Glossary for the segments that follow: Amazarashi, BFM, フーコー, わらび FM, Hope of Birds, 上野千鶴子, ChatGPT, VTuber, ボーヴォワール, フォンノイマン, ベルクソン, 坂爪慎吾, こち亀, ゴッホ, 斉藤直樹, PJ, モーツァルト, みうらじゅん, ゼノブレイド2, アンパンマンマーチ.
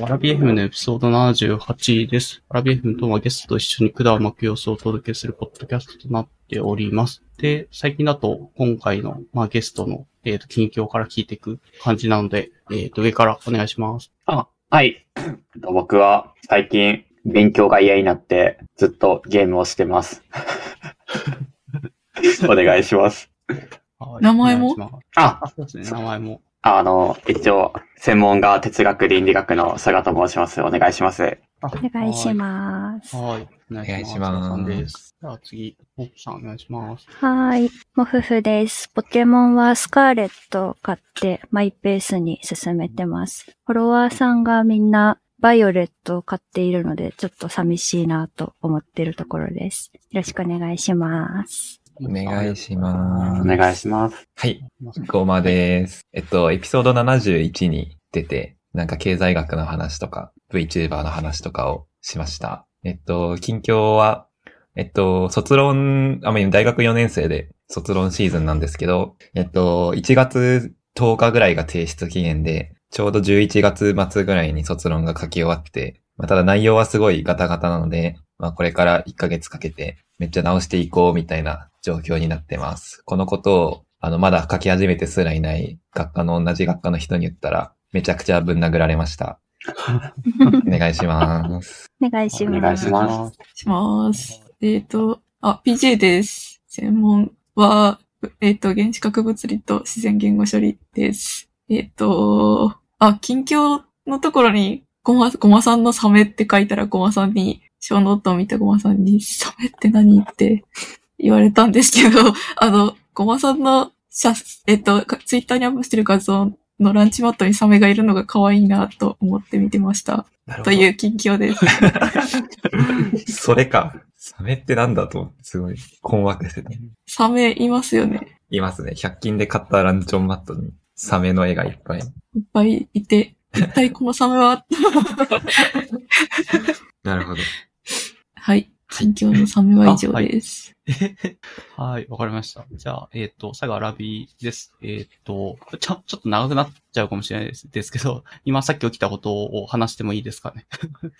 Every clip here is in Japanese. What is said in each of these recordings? わらび FM のエピソード78です。わらび FM とはゲストと一緒に管を巻く様子をお届けするポッドキャストとなっております。で、最近だと今回の、ゲストの、近況から聞いていく感じなので、上からお願いします。はい。僕は最近勉強が嫌になってずっとゲームをしてます。お願いします。名前も？そうですね、名前も。一応、専門が哲学倫理学の佐賀と申します。お願いします。お願いします。はい。お願いします。じゃあ次、ホープさんお願いします。はい。モフフです。ポケモンはスカーレットを買ってマイペースに進めてます。フォロワーさんがみんなバイオレットを買っているので、ちょっと寂しいなと思っているところです。よろしくお願いします。お願いします。お願いします。はい。ゴマです。エピソード71に出て、なんか経済学の話とか、VTuber の話とかをしました。近況は、卒論、今大学4年生で卒論シーズンなんですけど、1月10日ぐらいが提出期限で、ちょうど11月末ぐらいに卒論が書き終わって、ただ内容はすごいガタガタなので、これから1ヶ月かけてめっちゃ直していこうみたいな状況になってます。このことを、まだ書き始めてすらいない同じ学科の人に言ったら、めちゃくちゃぶん殴られました。お願いします。お願いします。お願いします。PJ です。専門は、原子核物理と自然言語処理です。近況のところに、ゴマさんのサメって書いたらゴマさんに、小ノートを見たゴマさんに、サメって何って言われたんですけど、ゴマさんのツイッターにアップしてる画像のランチマットにサメがいるのが可愛いなと思って見てました。という近況です。それか。サメってなんだと思って、すごい困惑してた。サメいますよね。いますね。100均で買ったランチョンマットにサメの絵がいっぱいいて、一体このサメはなるほど。はい。近況のサメは以上です。はい、わかりました。じゃあ、最後はラビーです。ちょっと長くなっちゃうかもしれないですけど、今さっき起きたことを話してもいいですかね。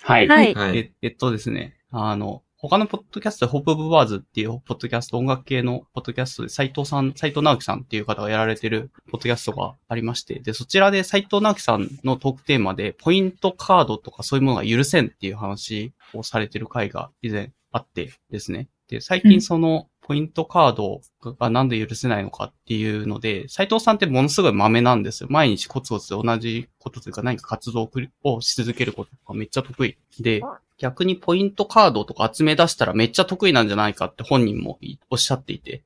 はい。はい。ですね、他のポッドキャストで Hope of W っていうポッドキャスト、音楽系のポッドキャストで斉藤直樹さんっていう方がやられてるポッドキャストがありまして、で、そちらで斉藤直樹さんのトークテーマで、ポイントカードとかそういうものが許せんっていう話をされてる回が以前あってですね。で、最近そのポイントカードがなんで許せないのかっていうので、斉藤さんってものすごい豆なんですよ。毎日コツコツ同じことというか何か活動をし続けることがめっちゃ得意で、逆にポイントカードとか集め出したらめっちゃ得意なんじゃないかって本人もおっしゃっていて。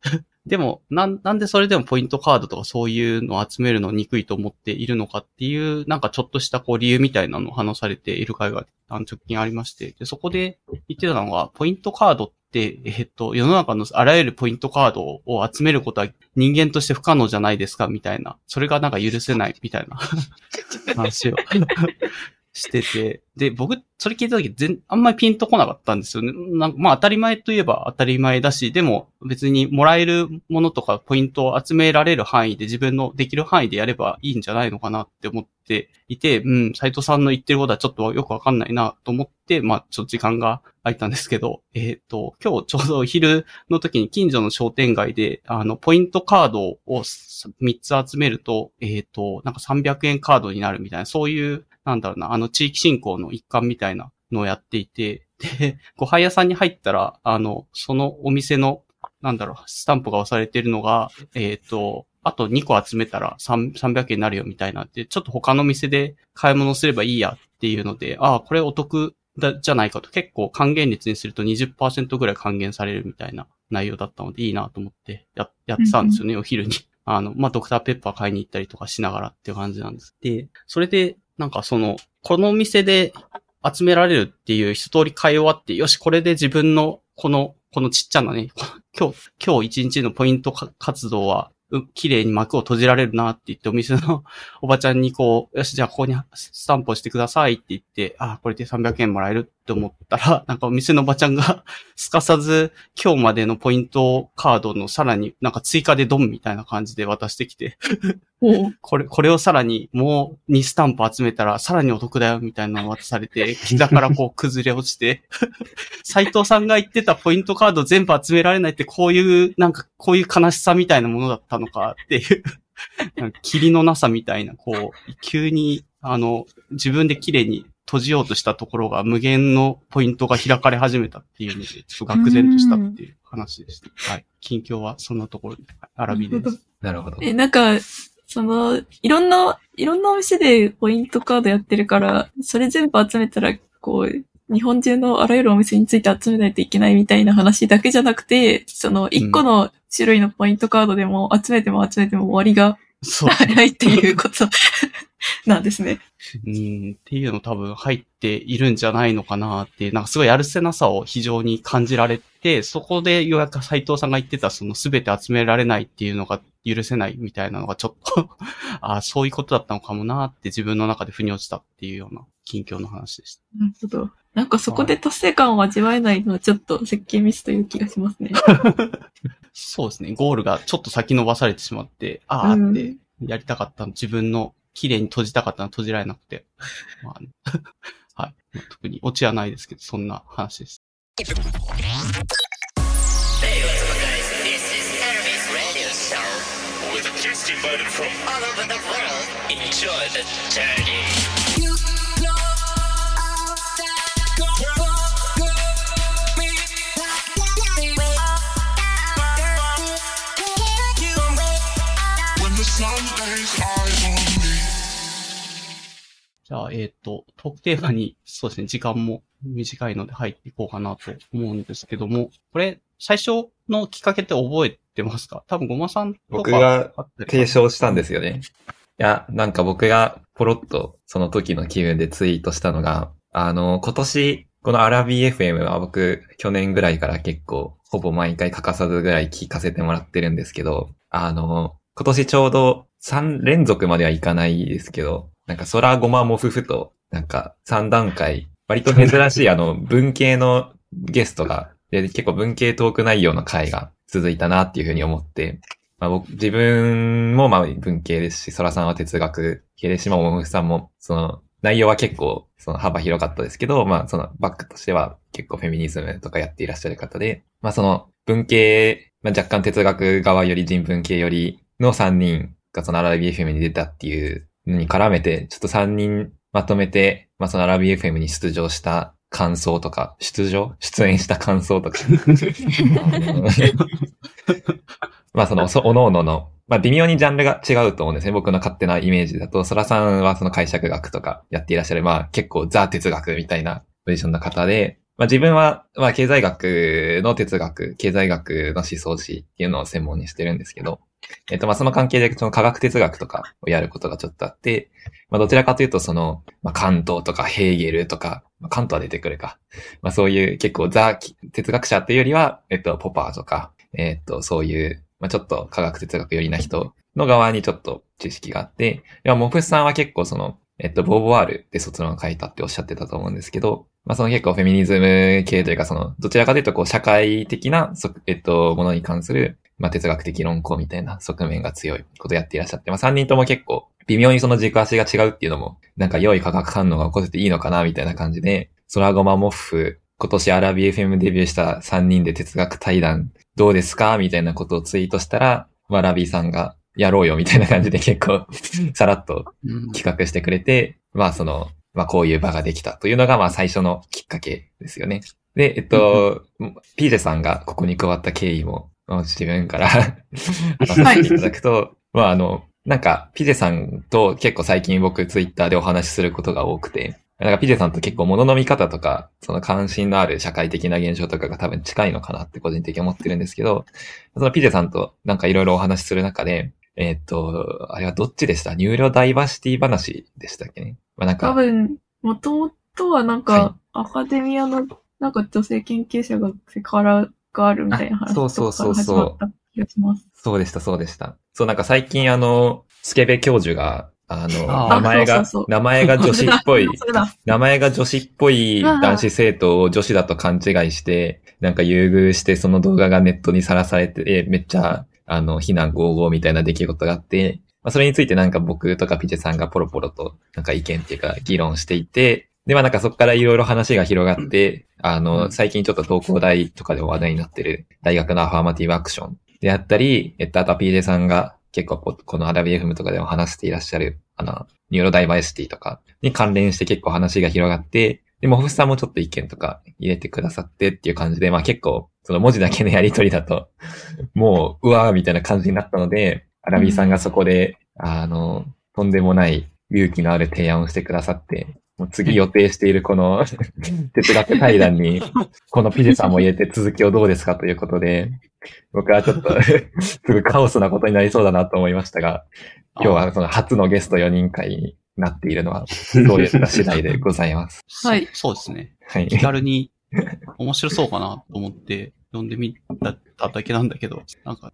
でも、なんでそれでもポイントカードとかそういうのを集めるの憎いと思っているのかっていう、なんかちょっとした理由みたいなのを話されている会が直近ありまして、でそこで言ってたのが、ポイントカードって、世の中のあらゆるポイントカードを集めることは人間として不可能じゃないですかみたいな、それがなんか許せないみたいな話を。してて、で、僕、それ聞いたとき、あんまりピンとこなかったんですよね。なんか、当たり前といえば当たり前だし、でも、別にもらえるものとか、ポイントを集められる範囲で、自分のできる範囲でやればいいんじゃないのかなって思っていて、斉藤さんの言ってることはちょっとよくわかんないなと思って、ちょっと時間が空いたんですけど、今日ちょうど昼の時に近所の商店街で、ポイントカードを3つ集めると、なんか300円カードになるみたいな、そういう、地域振興の一環みたいなのをやっていて、で、ご飯屋さんに入ったら、そのお店の、スタンプが押されてるのが、あと2個集めたら300円になるよみたいなって、ちょっと他の店で買い物すればいいやっていうので、これお得じゃないかと、結構還元率にすると 20% ぐらい還元されるみたいな内容だったので、いいなと思ってやってたんですよね、お昼に。ドクターペッパー買いに行ったりとかしながらっていう感じなんです。で、それで、なんかこの店で集められるっていう一通り買い終わって、よし、これで自分のこのちっちゃなね、今日一日のポイント活動は、綺麗に幕を閉じられるなって言って、お店のおばちゃんによし、じゃあここにスタンプをしてくださいって言って、これで300円もらえるって思ったら、なんかお店のおばちゃんがすかさず今日までのポイントカードのさらになんか追加でドンみたいな感じで渡してきてこれをさらにもう2スタンプ集めたらさらにお得だよみたいなのを渡されて、膝からこう崩れ落ちて斉藤さんが言ってたポイントカード全部集められないってこういう悲しさみたいなものだったのかっていうなんか霧のなさみたいな、こう急に自分で綺麗に閉じようとしたところが無限のポイントが開かれ始めたっていうので、ちょっと愕然としたっていう話でした。はい。近況はそんなところで、アラビです。なるほど。なんか、いろんなお店でポイントカードやってるから、それ全部集めたら、こう、日本中のあらゆるお店について集めないといけないみたいな話だけじゃなくて、一個の種類のポイントカードでも集めても終わりが早いっていうこと。なんですね。っていうの多分入っているんじゃないのかなって、なんかすごいやるせなさを非常に感じられて、そこでようやく斉藤さんが言ってた全て集められないっていうのが許せないみたいなのがちょっと、ああ、そういうことだったのかもなって自分の中で腑に落ちたっていうような近況の話でした。なるほど。なんかそこで達成感を味わえないのはちょっと設計ミスという気がしますね。そうですね。ゴールがちょっと先延ばされてしまって、ああってやりたかったの、自分の綺麗に閉じたかったの閉じられなくて。まあね、はい。特にオチはないですけど、そんな話です。じゃあ、トークテーマに、そうですね、時間も短いので入っていこうかなと思うんですけども、これ、最初のきっかけって覚えてますか？多分、ごまさんとか。僕が提唱したんですよね。いや、なんか僕がポロッとその時の気分でツイートしたのが、今年、このアラビ FM は僕、去年ぐらいから結構、ほぼ毎回欠かさずぐらい聞かせてもらってるんですけど、今年ちょうど3連続まではいかないですけど、なんか空ごまもふふと、なんか3段階、割と珍しい文系のゲストが、で結構文系トーク内容の回が続いたなっていうふうに思って、まあ僕、自分もまあ文系ですし、空さんは哲学系ですし、まあおもふさんも、内容は結構幅広かったですけど、まあバックとしては結構フェミニズムとかやっていらっしゃる方で、まあ文系、まあ若干哲学側より人文系よりの3人がRBFM に出たっていう、に絡めて、ちょっと3人まとめて、まあ、アラビ FM に出場した感想とか、出演した感想とか。まあ、おのおのの、まあ、微妙にジャンルが違うと思うんですね。僕の勝手なイメージだと、空さんは解釈学とかやっていらっしゃる、まあ、結構ザ哲学みたいなポジションの方で、まあ、自分は、まあ、経済学の哲学、経済学の思想史っていうのを専門にしてるんですけど、まあ、その関係で、科学哲学とかをやることがちょっとあって、まあ、どちらかというと、まあ、関東とかヘーゲルとか、まあ、関東は出てくるか。まあ、そういう結構ザ哲学者というよりは、ポパーとか、そういう、まあ、ちょっと科学哲学寄りな人の側にちょっと知識があって、モフさんは結構ボーヴォワールで卒論を書いたっておっしゃってたと思うんですけど、まあ、結構フェミニズム系というか、どちらかというと、社会的な、ものに関する、まあ、哲学的論考みたいな側面が強いことをやっていらっしゃって、まあ、3人とも結構微妙に軸足が違うっていうのも、なんか良い化学反応が起こせていいのかな、みたいな感じで、空ごまもふ、今年アラビ FM デビューした3人で哲学対談どうですかみたいなことをツイートしたら、まあ、ラビーさんがやろうよ、みたいな感じで結構さらっと企画してくれて、まあ、まあ、こういう場ができたというのが、まあ、最初のきっかけですよね。で、PJ さんがここに加わった経緯も、自分から話していただくと、まあなんか、ピジェさんと結構最近僕ツイッターでお話しすることが多くて、なんかピジェさんと結構物の見方とか、関心のある社会的な現象とかが多分近いのかなって個人的に思ってるんですけど、ピジェさんとなんかいろいろお話しする中で、あれはどっちでした？ニューロダイバーシティ話でしたっけね。まあなんか。多分、もともとはなんか、はい、アカデミアのなんか女性研究者がセクハラ、あるみたいな話とかから始まった気がします。そうでした、そうでした。そう、なんか最近スケベ教授が、名前が女子っぽい、名前が女子っぽい男子生徒を女子だと勘違いして、なんか優遇してその動画がネットにさらされて、めっちゃ、非難合々みたいな出来事があって、まあ、それについてなんか僕とかPJさんがポロポロとなんか意見っていうか議論していて、で、まあなんかそこからいろいろ話が広がって、最近ちょっと東工大とかで話題になってる大学のアファーマティブアクションであったり、あとはPJさんが結構このアラビエフムとかでも話していらっしゃる、ニューロダイバーシティとかに関連して結構話が広がって、で、モフさんもちょっと意見とか入れてくださってっていう感じで、まあ結構その文字だけのやりとりだと、もう、うわーみたいな感じになったので、アラビーさんがそこで、とんでもない勇気のある提案をしてくださって、もう次予定しているこの哲学対談に、このPJさんも入れて続きをどうですかということで、僕はちょっとすぐカオスなことになりそうだなと思いましたが、今日はその初のゲスト4人会になっているのはどういった次第でございます。はい。そうですね。はい。気軽に面白そうかなと思って読んでみただけなんだけど、なんか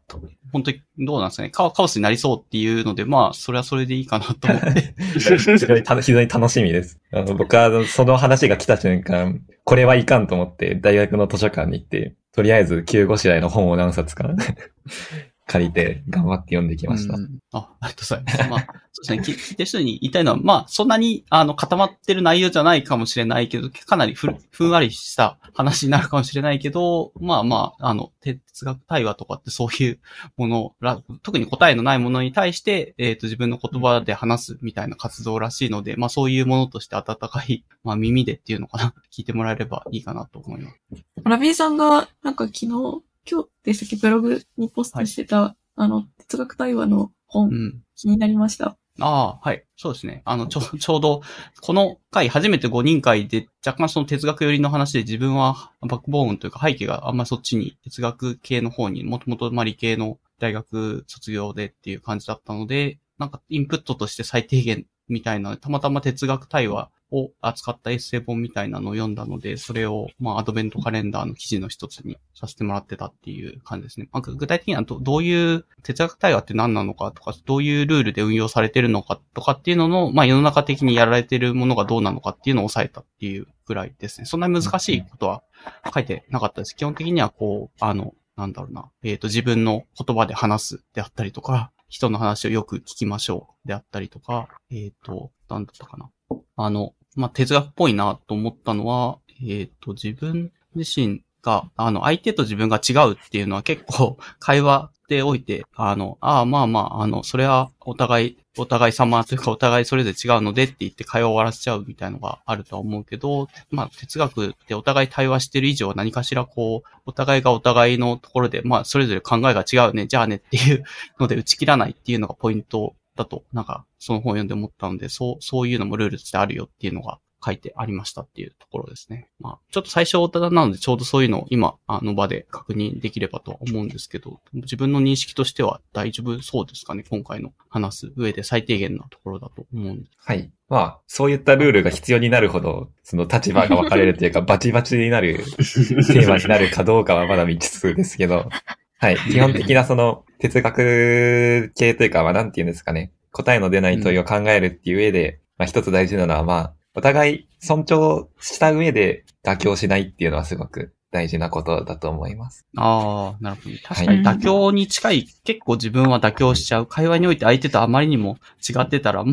本当にどうなんですかね。カオスになりそうっていうので、まあそれはそれでいいかなと思って非常に楽しみです。僕はその話が来た瞬間、これはいかんと思って大学の図書館に行って。とりあえず旧5次第の本を何冊か借りて頑張って読んできました。ありがとうございます。まあ、そうですね。聞いてる人に言いたいのは、まあ、そんなに固まってる内容じゃないかもしれないけど、かなりふんわりした話になるかもしれないけど、まあまあ、哲学対話とかってそういうものら、特に答えのないものに対して、自分の言葉で話すみたいな活動らしいので、まあそういうものとして温かい、まあ耳でっていうのかな、聞いてもらえればいいかなと思います。ラビーさんが、なんか今日でしたっけ、ブログにポストしてた、はい、哲学対話の本、うん、気になりました。ああ、はい。そうですね。ちょうど、この回、初めて5人会で、若干その哲学寄りの話で自分はバックボーンというか背景があんまりそっちに、哲学系の方に、もともと理系の大学卒業でっていう感じだったので、なんかインプットとして最低限みたいな、たまたま哲学対話を扱ったエッセイ本みたいなのを読んだので、それを、まあ、アドベントカレンダーの記事の一つにさせてもらってたっていう感じですね。まあ、具体的にはどういう哲学対話って何なのかとか、どういうルールで運用されてるのかとかっていうのの、まあ、世の中的にやられてるものがどうなのかっていうのを抑えたっていうぐらいですね。そんなに難しいことは書いてなかったです。基本的にはこう、なんだろうな、自分の言葉で話すであったりとか、人の話をよく聞きましょうであったりとか、なんだったかな。まあ、哲学っぽいなと思ったのは、自分自身が、相手と自分が違うっていうのは結構会話でおいて、それはお互い様というかお互いそれぞれ違うのでって言って会話を終わらせちゃうみたいなのがあるとは思うけど、まあ、哲学ってお互い対話してる以上何かしらこう、お互いがお互いのところで、まあ、それぞれ考えが違うね、じゃあねっていうので打ち切らないっていうのがポイントだと、なんか、その本を読んで思ったので、そういうのもルールとしてあるよっていうのが書いてありましたっていうところですね。まあ、ちょっと最初なので、ちょうどそういうのを今、場で確認できればとは思うんですけど、自分の認識としては大丈夫そうですかね、今回の話す上で最低限なところだと思うんです。はい。まあ、そういったルールが必要になるほど、その立場が分かれるというか、バチバチになるテーマになるかどうかはまだ未知数ですけど、はい。基本的なその哲学系というか、まあなんて言うんですかね。答えの出ない問いを考えるっていう上で、まあ一つ大事なのは、まあ、お互い尊重した上で妥協しないっていうのはすごく大事なことだと思います。ああ、なるほど。確かに妥協に近い、はい、結構自分は妥協しちゃう。会話において相手とあまりにも違ってたら、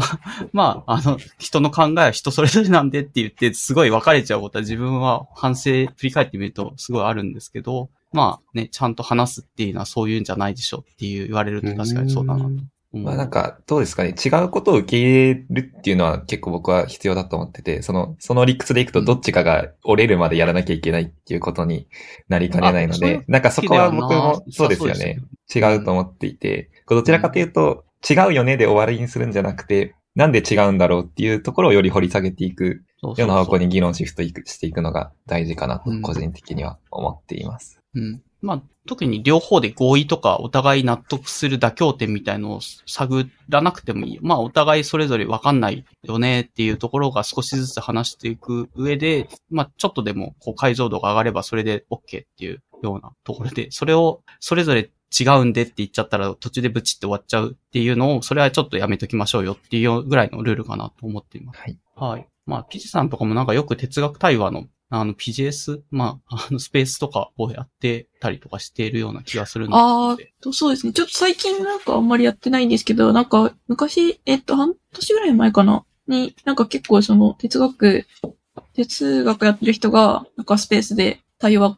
人の考えは人それぞれなんでって言って、すごい分かれちゃうことは自分は反省振り返ってみるとすごいあるんですけど、まあね、ちゃんと話すっていうのはそういうんじゃないでしょっていう言われると確かにそうだなと。まあなんか、どうですかね。違うことを受け入れるっていうのは結構僕は必要だと思ってて、その理屈でいくとどっちかが折れるまでやらなきゃいけないっていうことになりかねないので、なんかそこは僕もそうですよね。違うと思っていて、どちらかというと、違うよねで終わりにするんじゃなくて、なんで違うんだろうっていうところをより掘り下げていくような方向に議論シフトしていくのが大事かなと個人的には思っています。うん。まあ、特に両方で合意とかお互い納得する妥協点みたいのを探らなくてもいい。まあ、お互いそれぞれ分かんないよねっていうところが少しずつ話していく上で、まあ、ちょっとでもこう解像度が上がればそれで OK っていうようなところで、それをそれぞれ違うんでって言っちゃったら途中でブチって終わっちゃうっていうのを、それはちょっとやめときましょうよっていうぐらいのルールかなと思っています。はい。はい。まあ、PJ さんとかもなんかよく哲学対話のPJS、まあ、スペースとかをやってたりとかしているような気がするので。そうですね。ちょっと最近なんかあんまりやってないんですけど、なんか昔、半年ぐらい前かなに、なんか結構その哲学やってる人が、なんかスペースで対話の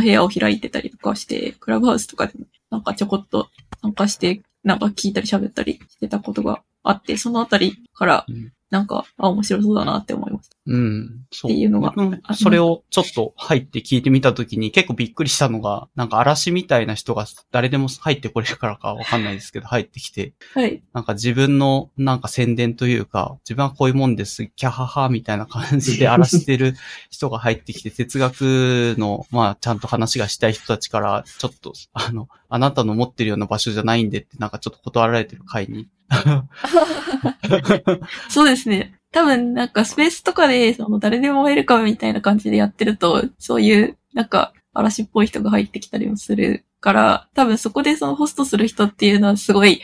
部屋を開いてたりとかして、クラブハウスとかでもなんかちょこっと参加して、なんか聞いたり喋ったりしてたことがあって、そのあたりから、なんか、面白そうだなって思いました。うん。そう。っていうのが。それをちょっと入って聞いてみたときに結構びっくりしたのが、なんか嵐みたいな人が誰でも入ってこれるからかわかんないですけど、入ってきて。はい。なんか自分のなんか宣伝というか、自分はこういうもんです、キャハハみたいな感じで荒らしてる人が入ってきて、哲学の、まあ、ちゃんと話がしたい人たちから、ちょっと、あなたの持ってるような場所じゃないんでって、なんかちょっと断られてる会に。そうですね。多分なんかスペースとかで誰でもウェルカムみたいな感じでやってると、そういうなんか嵐っぽい人が入ってきたりもするから、多分そこでホストする人っていうのはすごい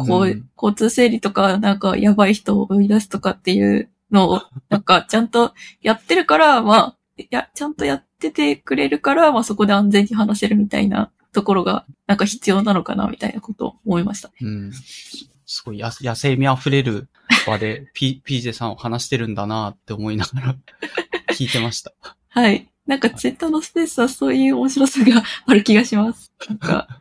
交通整理とかなんかやばい人を追い出すとかっていうのをなんかちゃんとやってるから、まあちゃんとやっててくれるから、まあそこで安全に話せるみたいなところがなんか必要なのかなみたいなことを思いましたね。うん。すごい野生味あふれる場でPJ さんを話してるんだなって思いながら聞いてました。はい。なんかツイッターのスペースはそういう面白さがある気がします。なんか、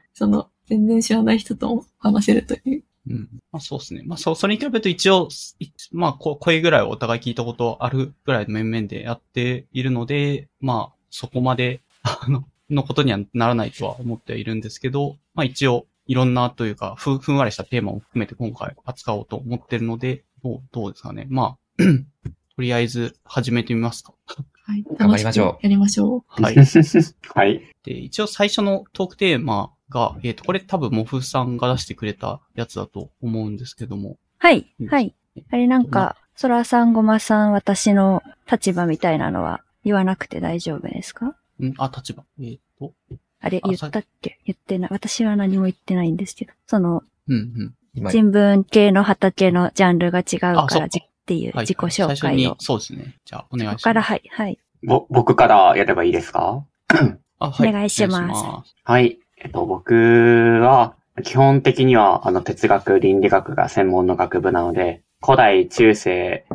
全然知らない人とも話せるという。うん。まあそうですね。まあそれに比べると一応、まあ声ぐらいお互い聞いたことあるぐらいの面々でやっているので、まあそこまで、のことにはならないとは思ってはいるんですけど、まあ一応、いろんなというか、ふんわりしたテーマを含めて今回扱おうと思ってるので、どうですかね。まあ、とりあえず始めてみますか。はい。頑張りましょう。やりましょう。はい。はい。で、一応最初のトークテーマが、これ多分モフさんが出してくれたやつだと思うんですけども。はい。はい。あれなんか、ソラさん、ゴマさん、私の立場みたいなのは言わなくて大丈夫ですか？立場。あれ、言ったっけ？言ってない。私は何も言ってないんですけど、人文系の畑のジャンルが違うからっていう自己紹介を。最初に、そうですね。じゃあ、お願いします。ここから、はい、はい。僕からやればいいですか？はい、お願いします。はい。僕は、基本的には、哲学、倫理学が専門の学部なので、古代、中世、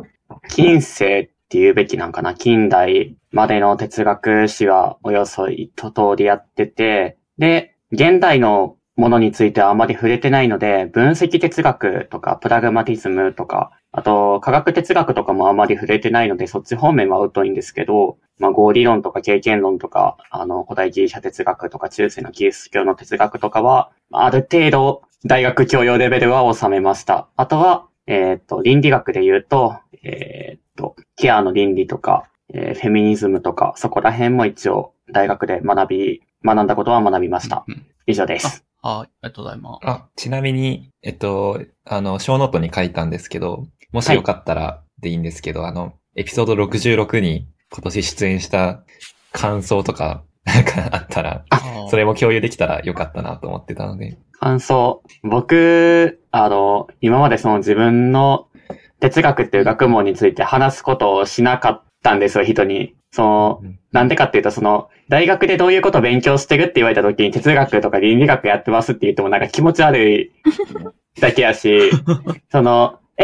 近世、言うべきなんかな、近代までの哲学史はおよそ一通りやってて、で、現代のものについてはあまり触れてないので、分析哲学とかプラグマティズムとか、あと科学哲学とかもあまり触れてないので、そっち方面は疎いんですけど、まあ合理論とか経験論とか、古代ギリシャ哲学とか中世のキリスト教の哲学とかは、ある程度大学教養レベルは収めました。あとは、倫理学で言うと、ケアの倫理とか、フェミニズムとか、そこら辺も一応大学で学んだことは学びました。以上です。ありがとうございます。ちなみに、小ノートに書いたんですけど、もしよかったらでいいんですけど、エピソード66に今年出演した感想とか、なんかあったら、それも共有できたらよかったなと思ってたので。感想。僕、今まで自分の哲学っていう学問について話すことをしなかったんですよ、人に。なんでかっていうと、大学でどういうことを勉強してるって言われた時に、哲学とか倫理学やってますって言ってもなんか気持ち悪いだけやし、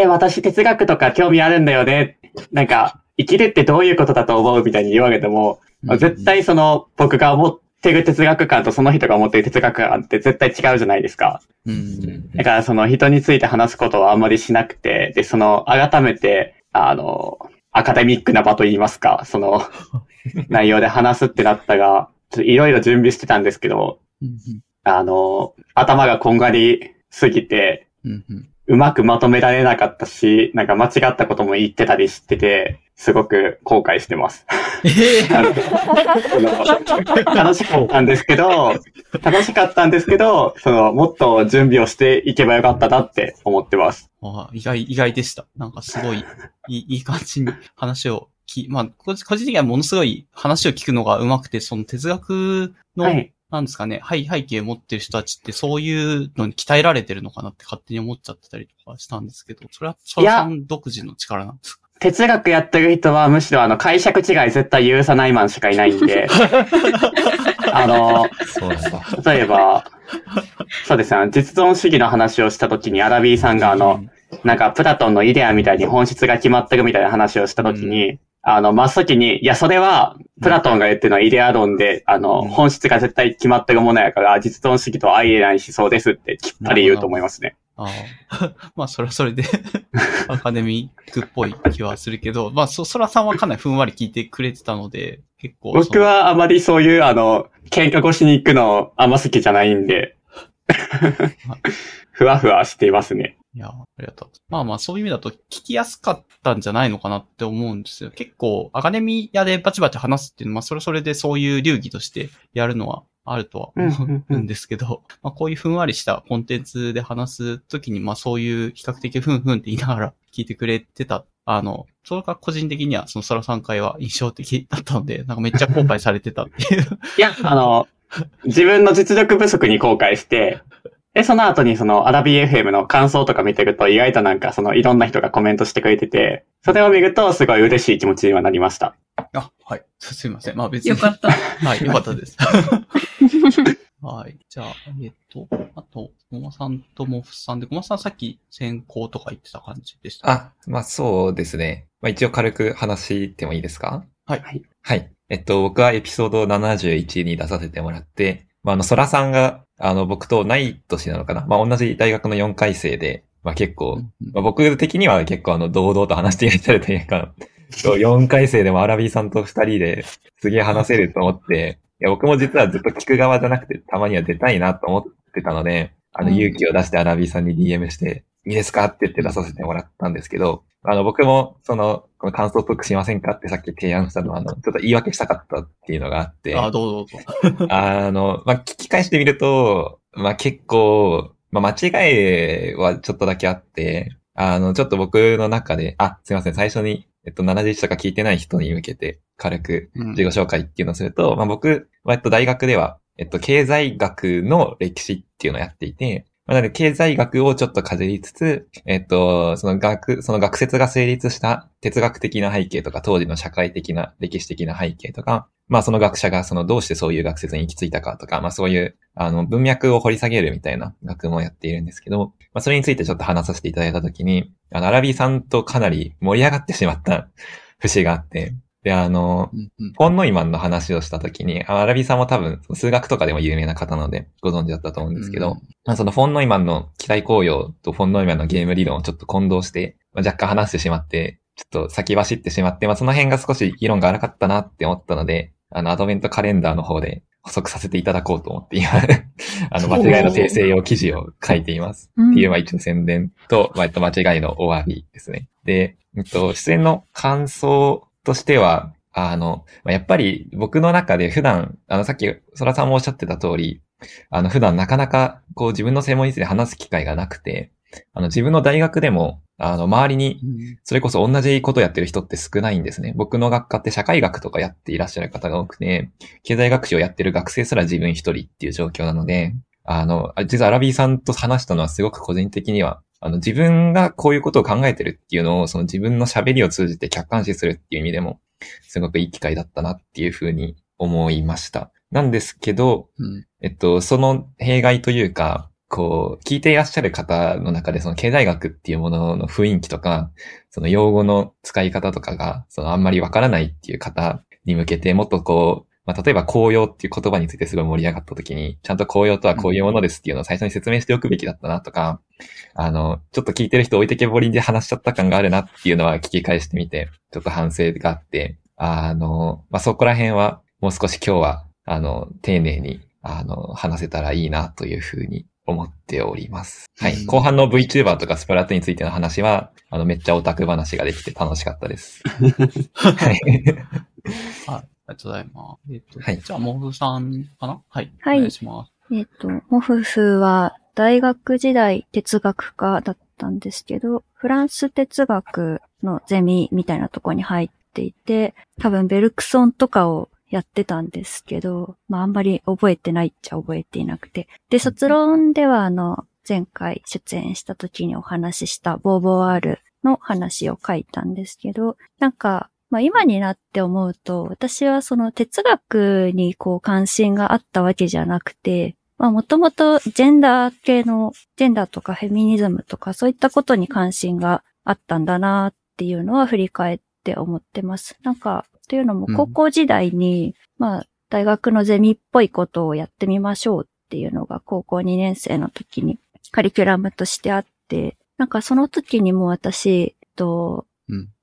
私哲学とか興味あるんだよね。なんか、生きるってどういうことだと思うみたいに言われても、絶対僕が思ってる哲学観とその人が思ってる哲学観って絶対違うじゃないですか。だから人について話すことはあんまりしなくて、で、改めて、アカデミックな場と言いますか、内容で話すってなったが、いろいろ準備してたんですけど、頭がこんがりすぎて、うまくまとめられなかったし、なんか間違ったことも言ってたりしてて、すごく後悔してます。楽しかったんですけど、そのもっと準備をしていけばよかったなって思ってます。ああ、意外でした。なんかすごいいい感じに話をまあ個人的にはものすごい話を聞くのが上手くて、その哲学の、はい、なんですかね、背景を持ってる人たちってそういうのに鍛えられてるのかなって勝手に思っちゃってたりとかしたんですけど、それは澤さん独自の力なんですか？哲学やってる人はむしろ解釈違い絶対許さないマンしかいないんで、そうですか。例えば、そうですね、実存主義の話をしたときにアラビーさんがなんかプラトンのイデアみたいに本質が決まってるみたいな話をしたときに、真っ先に、いや、それは、プラトンが言ってるのはイデア論で、本質が絶対決まってるものやから、実存主義とは相入れない思想ですって、きっぱり言うと思いますね。ああまあ、それはそれで、アカデミックっぽい気はするけど、まあ、そらさんはかなりふんわり聞いてくれてたので、結構。僕はあまりそういう、喧嘩越しに行くのあんま好きじゃないんで、ふわふわしていますね。いや、ありがとう。まあまあ、そういう意味だと聞きやすかったんじゃないのかなって思うんですよ。結構、アカデミアでバチバチ話すっていうのは、まあ、それはそれでそういう流儀としてやるのはあるとは思うんですけど、まあ、こういうふんわりしたコンテンツで話すときに、まあ、そういう比較的ふんふんって言いながら聞いてくれてた、それが個人的には、その空3回は印象的だったので、なんかめっちゃ後悔されてたっていう。いや、自分の実力不足に後悔して、で、その後にそのアラビー FM の感想とか見てると意外となんかそのいろんな人がコメントしてくれてて、それを見るとすごい嬉しい気持ちにはなりました。あ、はい。すいません。まあ別に。よかった。はい、よかったです。はい。じゃあ、あと、ごまさんとモフさんで、ごまさんさっき先行とか言ってた感じでした。あ、まあそうですね。まあ一応軽く話してもいいですか？はい。はい。僕はエピソード71に出させてもらって、まあソラさんが、僕とない年なのかな。まあ、同じ大学の4回生で、まあ結構、まあ、僕的には結構堂々と話していらっしゃるというか、4回生でもアラビーさんと2人ですげえ話せると思って、いや僕も実はずっと聞く側じゃなくて、たまには出たいなと思ってたので、勇気を出してアラビーさんに DM して、いいですかって言って出させてもらったんですけど、僕も、この感想トークしませんかってさっき提案したのは、ちょっと言い訳したかったっていうのがあって。あ、どうぞ。まあ、聞き返してみると、まあ、結構、まあ、間違いはちょっとだけあって、ちょっと僕の中で、あ、すいません、最初に、71とか聞いてない人に向けて、軽く自己紹介っていうのをすると、まあ、僕は、大学では、経済学の歴史っていうのをやっていて、なので、経済学をちょっとかじりつつ、その学説が成立した哲学的な背景とか、当時の社会的な歴史的な背景とか、まあその学者がどうしてそういう学説に行き着いたかとか、まあそういう、文脈を掘り下げるみたいな学問をやっているんですけど、まあそれについてちょっと話させていただいたときに、アラビーさんとかなり盛り上がってしまった節があって、で、フォンノイマンの話をしたときに、アラビーさんも多分、数学とかでも有名な方なので、ご存知だったと思うんですけど、そのフォンノイマンの期待効用とフォンノイマンのゲーム理論をちょっと混同して、まあ、若干話してしまって、ちょっと先走ってしまって、まあ、その辺が少し議論が荒かったなって思ったので、アドベントカレンダーの方で補足させていただこうと思って、今、間違いの訂正用記事を書いています。っていう、まあ、一応宣伝と、間違いのお詫びですね。で、出演の感想、としては、やっぱり僕の中で普段、さっき空さんもおっしゃってた通り、普段なかなか自分の専門について話す機会がなくて、自分の大学でも、周りに、それこそ同じことやってる人って少ないんですね。僕の学科って社会学とかやっていらっしゃる方が多くて、経済学士をやってる学生すら自分一人っていう状況なので、実はアラビーさんと話したのはすごく個人的には、自分がこういうことを考えてるっていうのを、その自分の喋りを通じて客観視するっていう意味でも、すごくいい機会だったなっていうふうに思いました。なんですけど、その弊害というか、聞いていらっしゃる方の中で、その経済学っていうものの雰囲気とか、その用語の使い方とかが、あんまりわからないっていう方に向けて、もっとまあ、例えば効用っていう言葉についてすごい盛り上がった時に、ちゃんと効用とはこういうものですっていうのを最初に説明しておくべきだったなとか、ちょっと聞いてる人置いてけぼりで話しちゃった感があるなっていうのは聞き返してみて、ちょっと反省があって、まあ、そこら辺はもう少し今日は、丁寧に、話せたらいいなというふうに思っております。はい。後半の VTuber とかスプラトゥーンについての話は、めっちゃオタク話ができて楽しかったです。はい。ありがとうございます。はい。じゃあ、モフさんかな？はい。はい。お願いします。モフフは大学時代哲学科だったんですけど、フランス哲学のゼミみたいなとこに入っていて、多分ベルクソンとかをやってたんですけど、まああんまり覚えてないっちゃ覚えていなくて。で、卒論では前回出演した時にお話ししたボーヴォワールの話を書いたんですけど、なんか、まあ今になって思うと、私はその哲学に関心があったわけじゃなくて、まあもともとジェンダーとかフェミニズムとかそういったことに関心があったんだなっていうのは振り返って思ってます。なんか、というのも高校時代に、まあ大学のゼミっぽいことをやってみましょうっていうのが高校2年生の時にカリキュラムとしてあって、なんかその時にも私、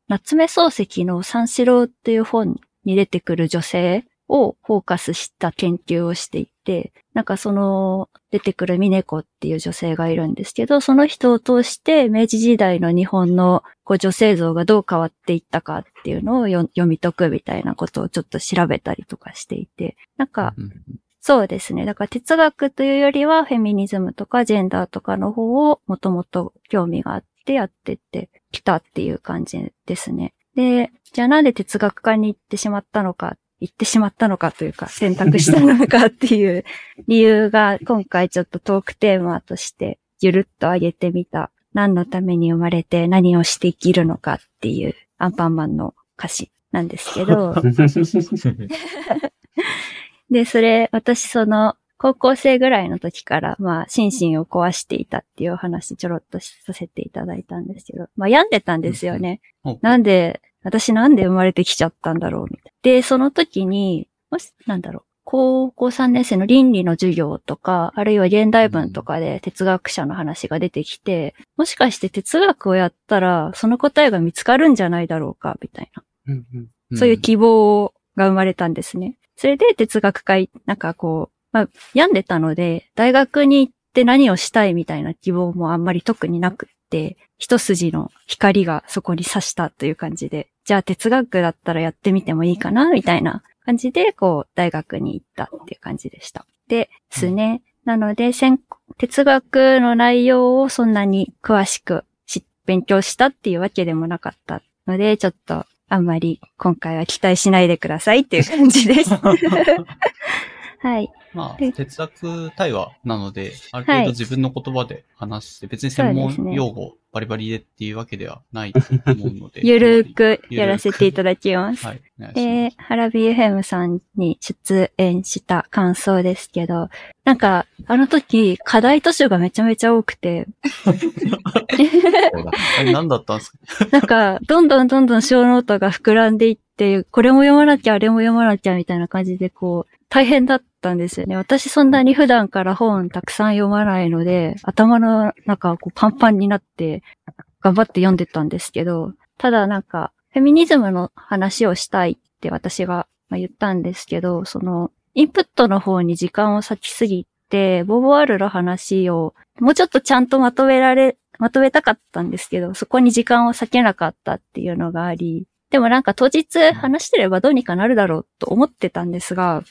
夏目漱石の三四郎っていう本に出てくる女性をフォーカスした研究をしていて、なんかその出てくるミネコっていう女性がいるんですけど、その人を通して明治時代の日本の女性像がどう変わっていったかっていうのを読み解くみたいなことをちょっと調べたりとかしていて、なんかそうですね。だから哲学というよりはフェミニズムとかジェンダーとかの方をもともと興味があってやってってきたっていう感じですね。で、じゃあなんで哲学科に行ってしまったのかというか選択したのかっていう理由が今回ちょっとトークテーマとしてゆるっと上げてみた何のために生まれて何をして生きるのかっていうアンパンマンの歌詞なんですけどで、それ私高校生ぐらいの時から、まあ、心身を壊していたっていうお話ちょろっとさせていただいたんですけど、まあ、病んでたんですよね。私なんで生まれてきちゃったんだろうみたいな。で、その時に、高校3年生の倫理の授業とか、あるいは現代文とかで哲学者の話が出てきて、もしかして哲学をやったら、その答えが見つかるんじゃないだろうか、みたいな。そういう希望が生まれたんですね。それで哲学会、病んでたので、大学に行って何をしたいみたいな希望もあんまり特になくって、一筋の光がそこに差したという感じで、じゃあ哲学だったらやってみてもいいかなみたいな感じで、大学に行ったっていう感じでした。ですね。なので、哲学の内容をそんなに詳しく勉強したっていうわけでもなかったので、ちょっとあんまり今回は期待しないでくださいっていう感じです。はい。まあ、哲学対話なので、ある程度自分の言葉で話して、別に専門用語バリバリでっていうわけではないと思うので。ゆるくやらせていただきます。はい。で、原 BFM さんに出演した感想ですけど、なんか、あの時、課題図書がめちゃめちゃ多くて。何だったんですか？なんか、どんどん小ノートが膨らんでいって、これも読まなきゃ、あれも読まなきゃみたいな感じで、大変だったんですよね。私そんなに普段から本たくさん読まないので、頭の中がパンパンになって頑張って読んでたんですけど、ただなんかフェミニズムの話をしたいって私が言ったんですけど、インプットの方に時間を割きすぎて、ボーヴォワールの話をもうちょっとちゃんとまとめたかったんですけど、そこに時間を割けなかったっていうのがあり、でもなんか当日話してればどうにかなるだろうと思ってたんですが、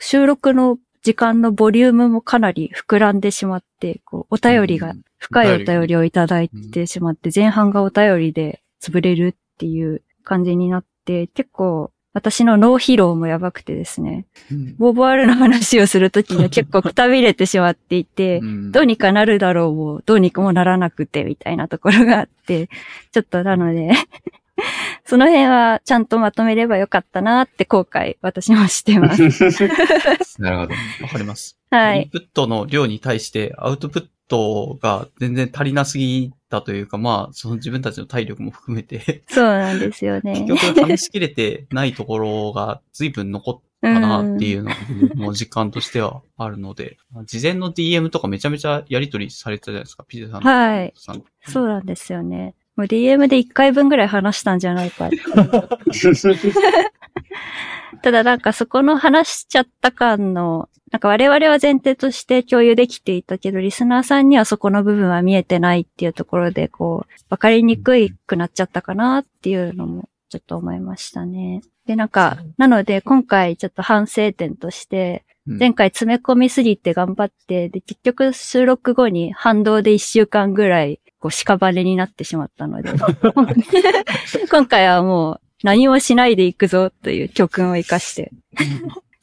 収録の時間のボリュームもかなり膨らんでしまって、深いお便りをいただいてしまって、前半がお便りで潰れるっていう感じになって、結構私の脳疲労もやばくてですね、ボーヴォワールの話をするときには結構くたびれてしまっていて、どうにかなるだろうも、どうにかもならなくてみたいなところがあって、ちょっとなので、その辺はちゃんとまとめればよかったなって後悔私もしてます。なるほど。わかります。はい。インプットの量に対してアウトプットが全然足りなすぎだというか、まあ、自分たちの体力も含めて。そうなんですよね。結局、試しきれてないところが随分残ったなっていうのも実感としてはあるので、事前の DM とかめちゃめちゃやり取りされてたじゃないですか、PJ さんの。はい。そうなんですよね。もう DM で1回分ぐらい話したんじゃないか。ただなんかそこの話しちゃった感の、なんか我々は前提として共有できていたけど、リスナーさんにはそこの部分は見えてないっていうところで、こう、わかりにくくなっちゃったかなっていうのもちょっと思いましたね。で、なんか、なので今回ちょっと反省点として、前回詰め込みすぎて頑張って、で、結局収録後に反動で1週間ぐらい、こう、屍になってしまったので、今回はもう、何もしないでいくぞという教訓を生かして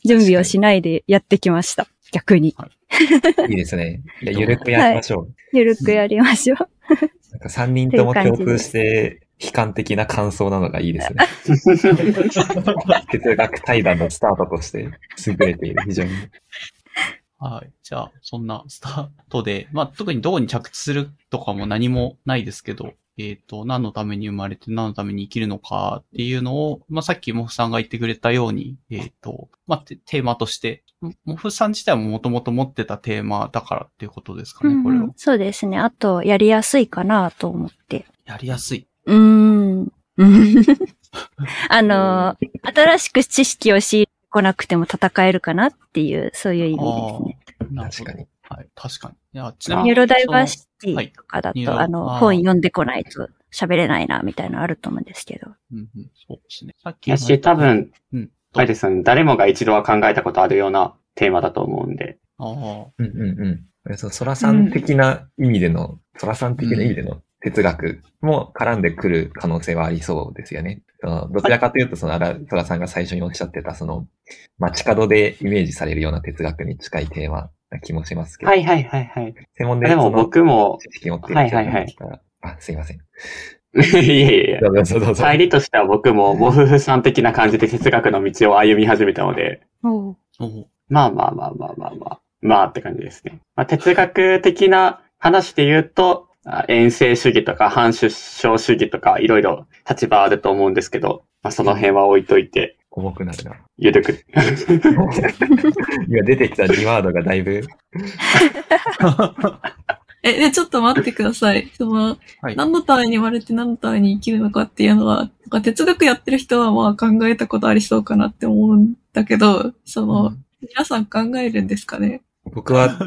準備をしないでやってきました。逆に。いいですね。ゆるくやりましょう。はい、ゆるくやりましょう。なんか3人とも共通して悲観的な感想なのがいいですね。哲学対談のスタートとして優れている、非常に。はい。じゃあ、そんなスタートで、まあ特にどこに着地するとかも何もないですけど、何のために生まれて何のために生きるのかっていうのを、まあ、さっきモフさんが言ってくれたように、まあ、テーマとして、モフさん自体ももともと持ってたテーマだからっていうことですかね、これは。そうですね。あと、やりやすいかなと思って。やりやすい。新しく知識を仕入れてこなくても戦えるかなっていう、そういう意味ですね。確かに。はい、確かに。いや、ちなみにニューロダイバーシティとかだと、はい、本読んでこないと喋れないな、みたいなのあると思うんですけど。うんうん、そうですね。さっき。私、多分、あれですね、誰もが一度は考えたことあるようなテーマだと思うんで。ああ。うんうんうん。そう、空さん的な意味での哲学も絡んでくる可能性はありそうですよね。どちらかというと、空さんが最初におっしゃってた、街角でイメージされるような哲学に近いテーマ。気もしますけど。はいはいはいはい。専門で僕も知識持ってる人がいたら、あ、すいません。いや。どうぞどうぞ。入りとしては僕もモフフさん的な感じで哲学の道を歩み始めたので、まあって感じですね。まあ、哲学的な話で言うと、遠征主義とか反出生主義とかいろいろ立場あると思うんですけど、まあ、その辺は置いといて。重くなるな。ゆるく。今出てきた2ワードがだいぶ。ちょっと待ってください。はい、何のために生まれて何のために生きるのかっていうのは、なんか哲学やってる人はまあ考えたことありそうかなって思うんだけど、皆さん考えるんですかね。僕は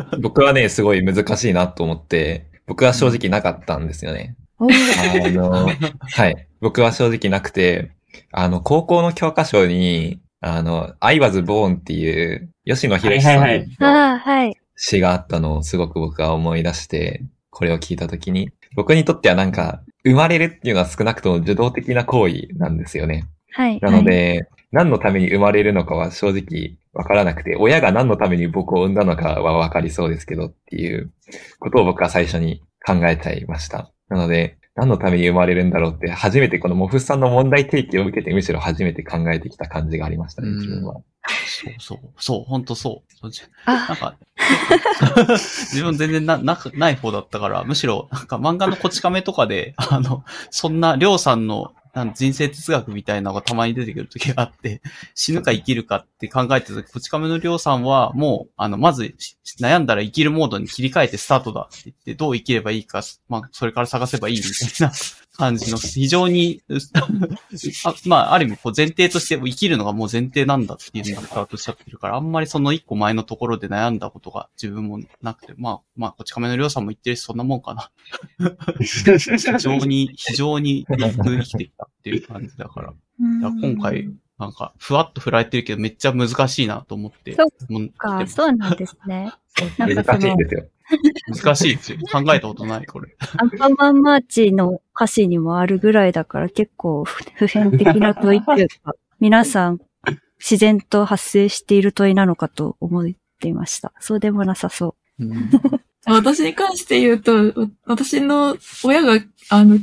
ね、すごい難しいなと思って、僕は正直なかったんですよね。はい。僕は正直なくて、高校の教科書に、I was born っていう、吉野博さんの詩があったのをすごく僕は思い出して、これを聞いたときに、僕にとってはなんか、生まれるっていうのは少なくとも受動的な行為なんですよね。はい。なので、何のために生まれるのかは正直わからなくて、親が何のために僕を産んだのかはわかりそうですけどっていうことを僕は最初に考えちゃいました。なので、何のために生まれるんだろうって、初めてこのモフさんの問題提起を受けて、むしろ初めて考えてきた感じがありましたね、自分は。そう、ほんとそう。なんか、自分全然ない方だったから、むしろ、なんか漫画のこち亀とかで、そんなりょうさんの人生哲学みたいなのがたまに出てくる時があって、死ぬか生きるかって考えてた時、こち亀のりょうさんは、もう、まず、悩んだら生きるモードに切り替えてスタートだって言って、どう生きればいいか、まあ、それから探せばいいみたいな感じの、非常にまあ、ある意味、こう前提として生きるのがもう前提なんだっていうのがおっしゃってるから、あんまりその一個前のところで悩んだことが自分もなくて、まあ、こち亀のりょうさんも言ってるし、そんなもんかな。非常に生きてきたっていう感じだから。今回、なんか、ふわっと振られてるけど、めっちゃ難しいなと思って。そうか、そうなんですね。難しいんですよ。難しいですよ。考えたことない、これ。アンパンマンマーチの歌詞にもあるぐらいだから、結構普遍的な問いっていうか、皆さん、自然と発生している問いなのかと思っていました。そうでもなさそう。私に関して言うと、私の親が、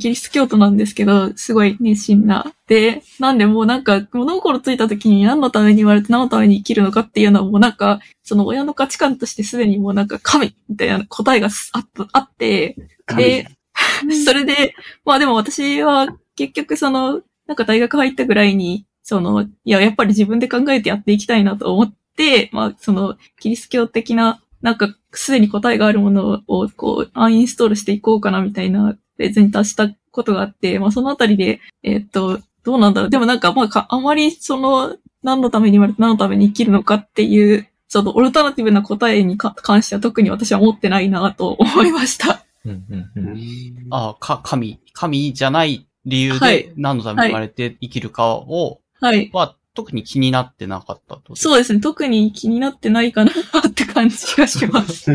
キリスト教徒なんですけど、すごい熱心な。で、なんでもうなんか、物心ついた時に何のために生まれて何のために生きるのかっていうのはもうなんか、その親の価値観としてすでにもうなんか神みたいな答えがあって、で、それで、まあでも私は結局なんか大学入ったぐらいに、やっぱり自分で考えてやっていきたいなと思って、まあキリスト教的な、なんか、すでに答えがあるものを、こう、アンインストールしていこうかな、みたいな、レジに達したことがあって、まあ、そのあたりで、どうなんだろう。でもなんか、まあ、あまり、何のために生まれて何のために生きるのかっていう、ちょっとオルタナティブな答えに関しては特に私は持ってないなと思いました。うんうんうん、あか神じゃない理由で何のために生まれて生きるかを、はいはい、は特に気になってなかったと。そうですね。特に気になってないかなって感じがします。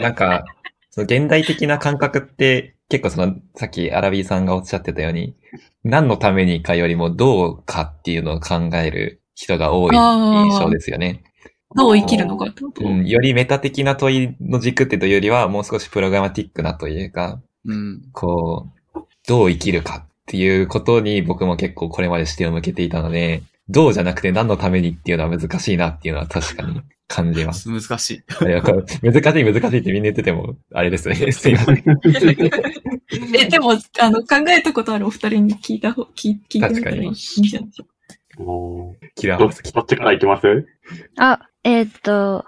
なんかその現代的な感覚って結構そのさっきアラビーさんがおっしゃってたように何のためにかよりもどうかっていうのを考える人が多い印象ですよね。どう生きるのかってこと、うん、よりメタ的な問いの軸ってというよりはもう少しプログラマティックなというか、うん、こうどう生きるかっていうことに僕も結構これまで視点を向けていたのでどうじゃなくて何のためにっていうのは難しいなっていうのは確かに感じます。難しい。難しいってみんな言っててもあれですね。すいません。でも考えたことあるお二人に聞いてみたらいいんじゃないですか。おー。キラーハウス。どっちから行きます？あ、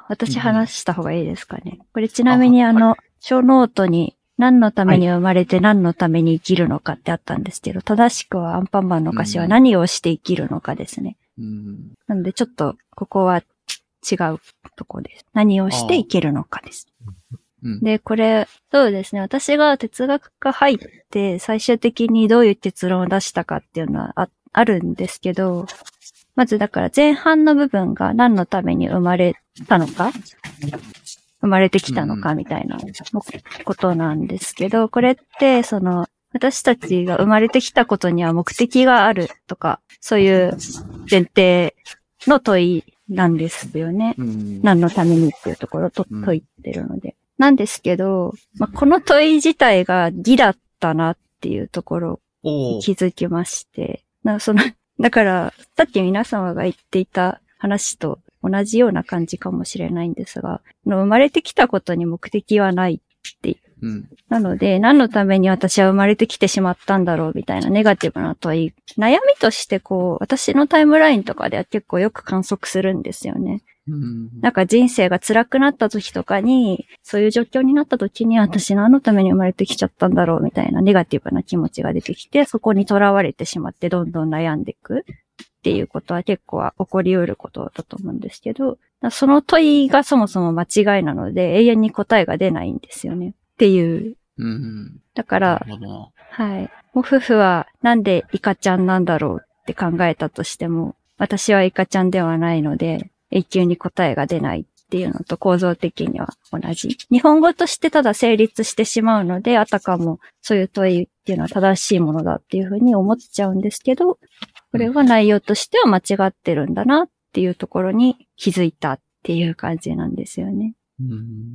私話した方がいいですかね。これちなみにはい、小ノートに何のために生まれて何のために生きるのかってあったんですけど、正しくはアンパンマンの歌詞は何をして生きるのかですね。うん、なのでちょっとここは違うとこです。何をして生きるのかです。うん、で、これ、そうですね。私が哲学科入って最終的にどういう結論を出したかっていうのはあるんですけど、まずだから前半の部分が何のために生まれたのか、生まれてきたのかみたいなことなんですけど、これってその私たちが生まれてきたことには目的があるとか、そういう前提の問いなんですよね。何のためにっていうところを問いってるので。なんですけど、まあ、この問い自体が義だったなっていうところを気づきまして、だから、さっき皆様が言っていた話と同じような感じかもしれないんですが、生まれてきたことに目的はないって、うん。なので、何のために私は生まれてきてしまったんだろうみたいなネガティブな問い、悩みとして私のタイムラインとかでは結構よく観測するんですよね。なんか人生が辛くなった時とかに、そういう状況になった時に私何のために生まれてきちゃったんだろうみたいなネガティブな気持ちが出てきて、そこにとらわれてしまってどんどん悩んでいくっていうことは結構は起こり得ることだと思うんですけど、その問いがそもそも間違いなので永遠に答えが出ないんですよねっていう。うん、だから、はい。もう夫婦はなんでイカちゃんなんだろうって考えたとしても、私はイカちゃんではないので、永久に答えが出ないっていうのと構造的には同じ。日本語としてただ成立してしまうので、あたかもそういう問いっていうのは正しいものだっていうふうに思っちゃうんですけど、これは内容としては間違ってるんだなっていうところに気づいたっていう感じなんですよね。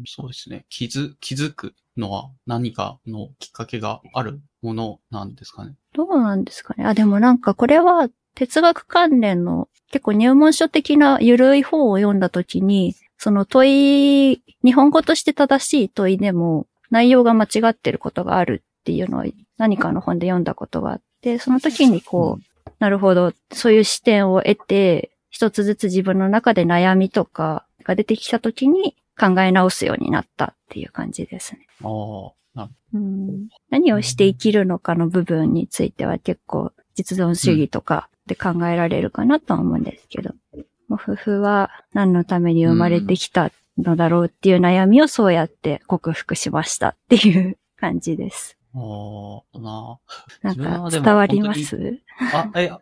そうですね。気づくのは何かのきっかけがあるものなんですかね。どうなんですかね。あ、でもなんかこれは哲学関連の結構入門書的な緩い本を読んだときに、その問い、日本語として正しい問いでも内容が間違ってることがあるっていうのを何かの本で読んだことがあって、その時になるほど、そういう視点を得て、一つずつ自分の中で悩みとかが出てきたときに考え直すようになったっていう感じですね。何をして生きるのかの部分については結構実存主義とか、って考えられるかなとは思うんですけど、夫婦は何のために生まれてきたのだろうっていう悩みをそうやって克服しましたっていう感じです。なんか伝わります？何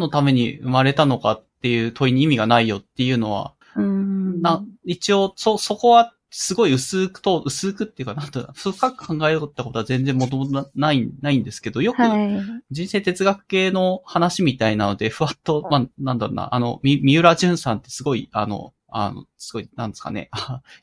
のために生まれたのかっていう問いに意味がないよっていうのは、一応そこはすごい薄くっていうか深く考えようったことは全然もともとないんですけど、よく人生哲学系の話みたいなので、ふわっと、まあ、なんだろうな、三浦淳さんってすごい、すごい、なんですかね、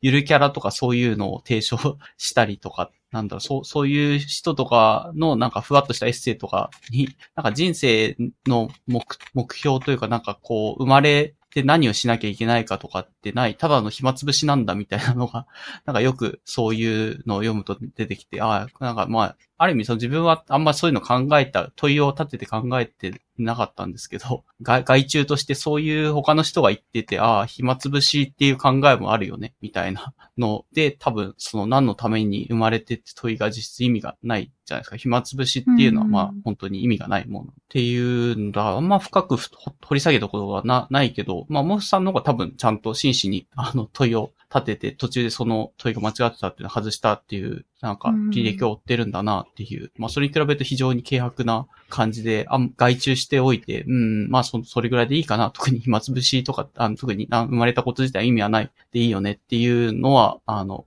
ゆるキャラとかそういうのを提唱したりとか、なんだろう、そういう人とかのなんかふわっとしたエッセイとかに、なんか人生の目標というかなんか生まれ、で、何をしなきゃいけないかとかってない、ただの暇つぶしなんだみたいなのが、なんかよくそういうのを読むと出てきて、なんかまあ、ある意味その自分はあんまそういうの考えた、問いを立てて考えてなかったんですけど、外注としてそういう他の人が言ってて、ああ、暇つぶしっていう考えもあるよね、みたいなので、多分その何のために生まれてって問いが実質意味がないじゃないですか。暇つぶしっていうのはまあ本当に意味がないものっていうのがあんま深く掘り下げたことはないけど、まあモフさんの方が多分ちゃんと真摯に問いを立てて、途中でその問いが間違ってたっていうのを外したっていう、なんか履歴を追ってるんだなっていう、まあそれに比べると非常に軽薄な感じで、外注しておいて、まあそれぐらいでいいかな、特に暇つぶしとか、特に生まれたこと自体意味はないでいいよねっていうのは、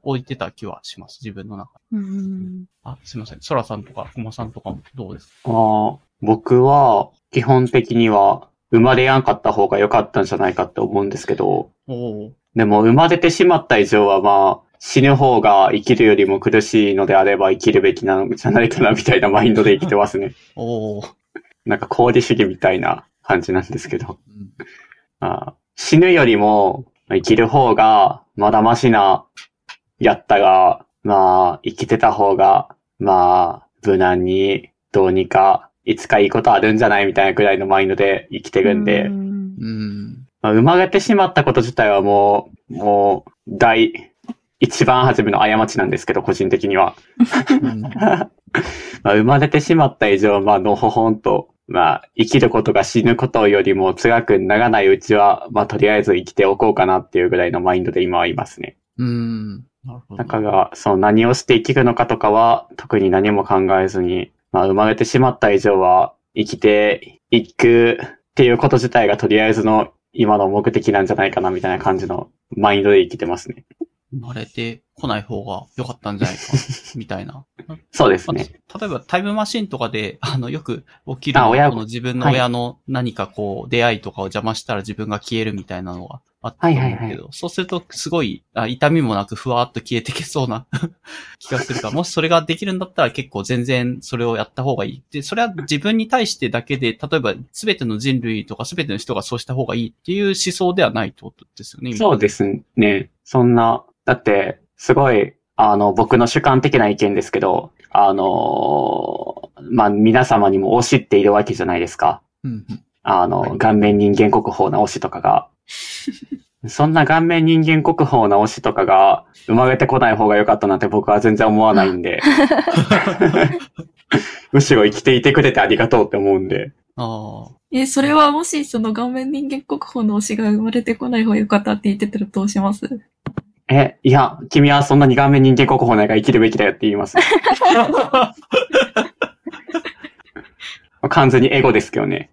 置いてた気はします、自分の中で。あ、すいません。ソラさんとか、コマさんとかもどうですか？僕は、基本的には、生まれやんかった方が良かったんじゃないかって思うんですけど、でも生まれてしまった以上はまあ死ぬ方が生きるよりも苦しいのであれば生きるべきなのじゃないかなみたいなマインドで生きてますね。なんか功利主義みたいな感じなんですけど、死ぬよりも生きる方がまだマシなやったが、まあ生きてた方がまあ無難にどうにかいつかいいことあるんじゃないみたいなくらいのマインドで生きてるんで、まあ、生まれてしまったこと自体はもう一番初めの過ちなんですけど、個人的には。まあ生まれてしまった以上、まあのほほんと、まあ生きることが死ぬことよりも辛くならないうちは、まあとりあえず生きておこうかなっていうぐらいのマインドで今はいますね。なるほど。だから、その何をして生きるのかとかは、特に何も考えずに、まあ生まれてしまった以上は、生きていくっていうこと自体がとりあえずの今の目的なんじゃないかなみたいな感じのマインドで生きてますね。生まれてこない方が良かったんじゃないかみたいな。そうですね。例えばタイムマシンとかでよく起きるの自分の親の何かこう出会いとかを邪魔したら自分が消えるみたいなのがあったんだけど、そうするとすごい痛みもなくふわーっと消えてけそうな気がするから、もしそれができるんだったら結構全然それをやった方がいい。で、それは自分に対してだけで、例えば全ての人類とか全ての人がそうした方がいいっていう思想ではないってことですよね。そうですね。そんな、だってすごい僕の主観的な意見ですけど、まあ、皆様にも推しっているわけじゃないですか。顔面人間国宝な推しとかがそんな顔面人間国宝な推しとかが生まれてこない方が良かったなんて僕は全然思わないんでむしろ生きていてくれてありがとうって思うんで。それはもしその顔面人間国宝の推しが生まれてこない方が良かったって言ってたらどうします？いや、君はそんなに顔面人間国宝なんか生きるべきだよって言います。完全にエゴですけどね。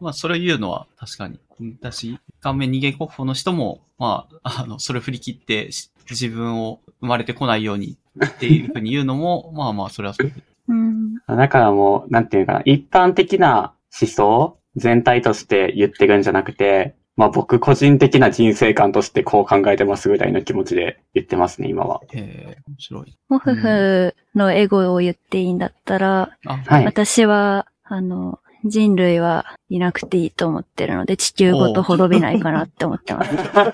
まあ、それを言うのは確かに。私、顔面人間国宝の人も、まあ、それ振り切って自分を生まれてこないようにっていうふうに言うのも、まあまあ、それはそうです。だからもう、なんていうかな、一般的な思想全体として言ってるんじゃなくて、まあ僕個人的な人生観としてこう考えてますぐらいの気持ちで言ってますね、今は。面白い。モフフのエゴを言っていいんだったら、私は、人類はいなくていいと思ってるので、地球ごと滅びないかなって思ってます。た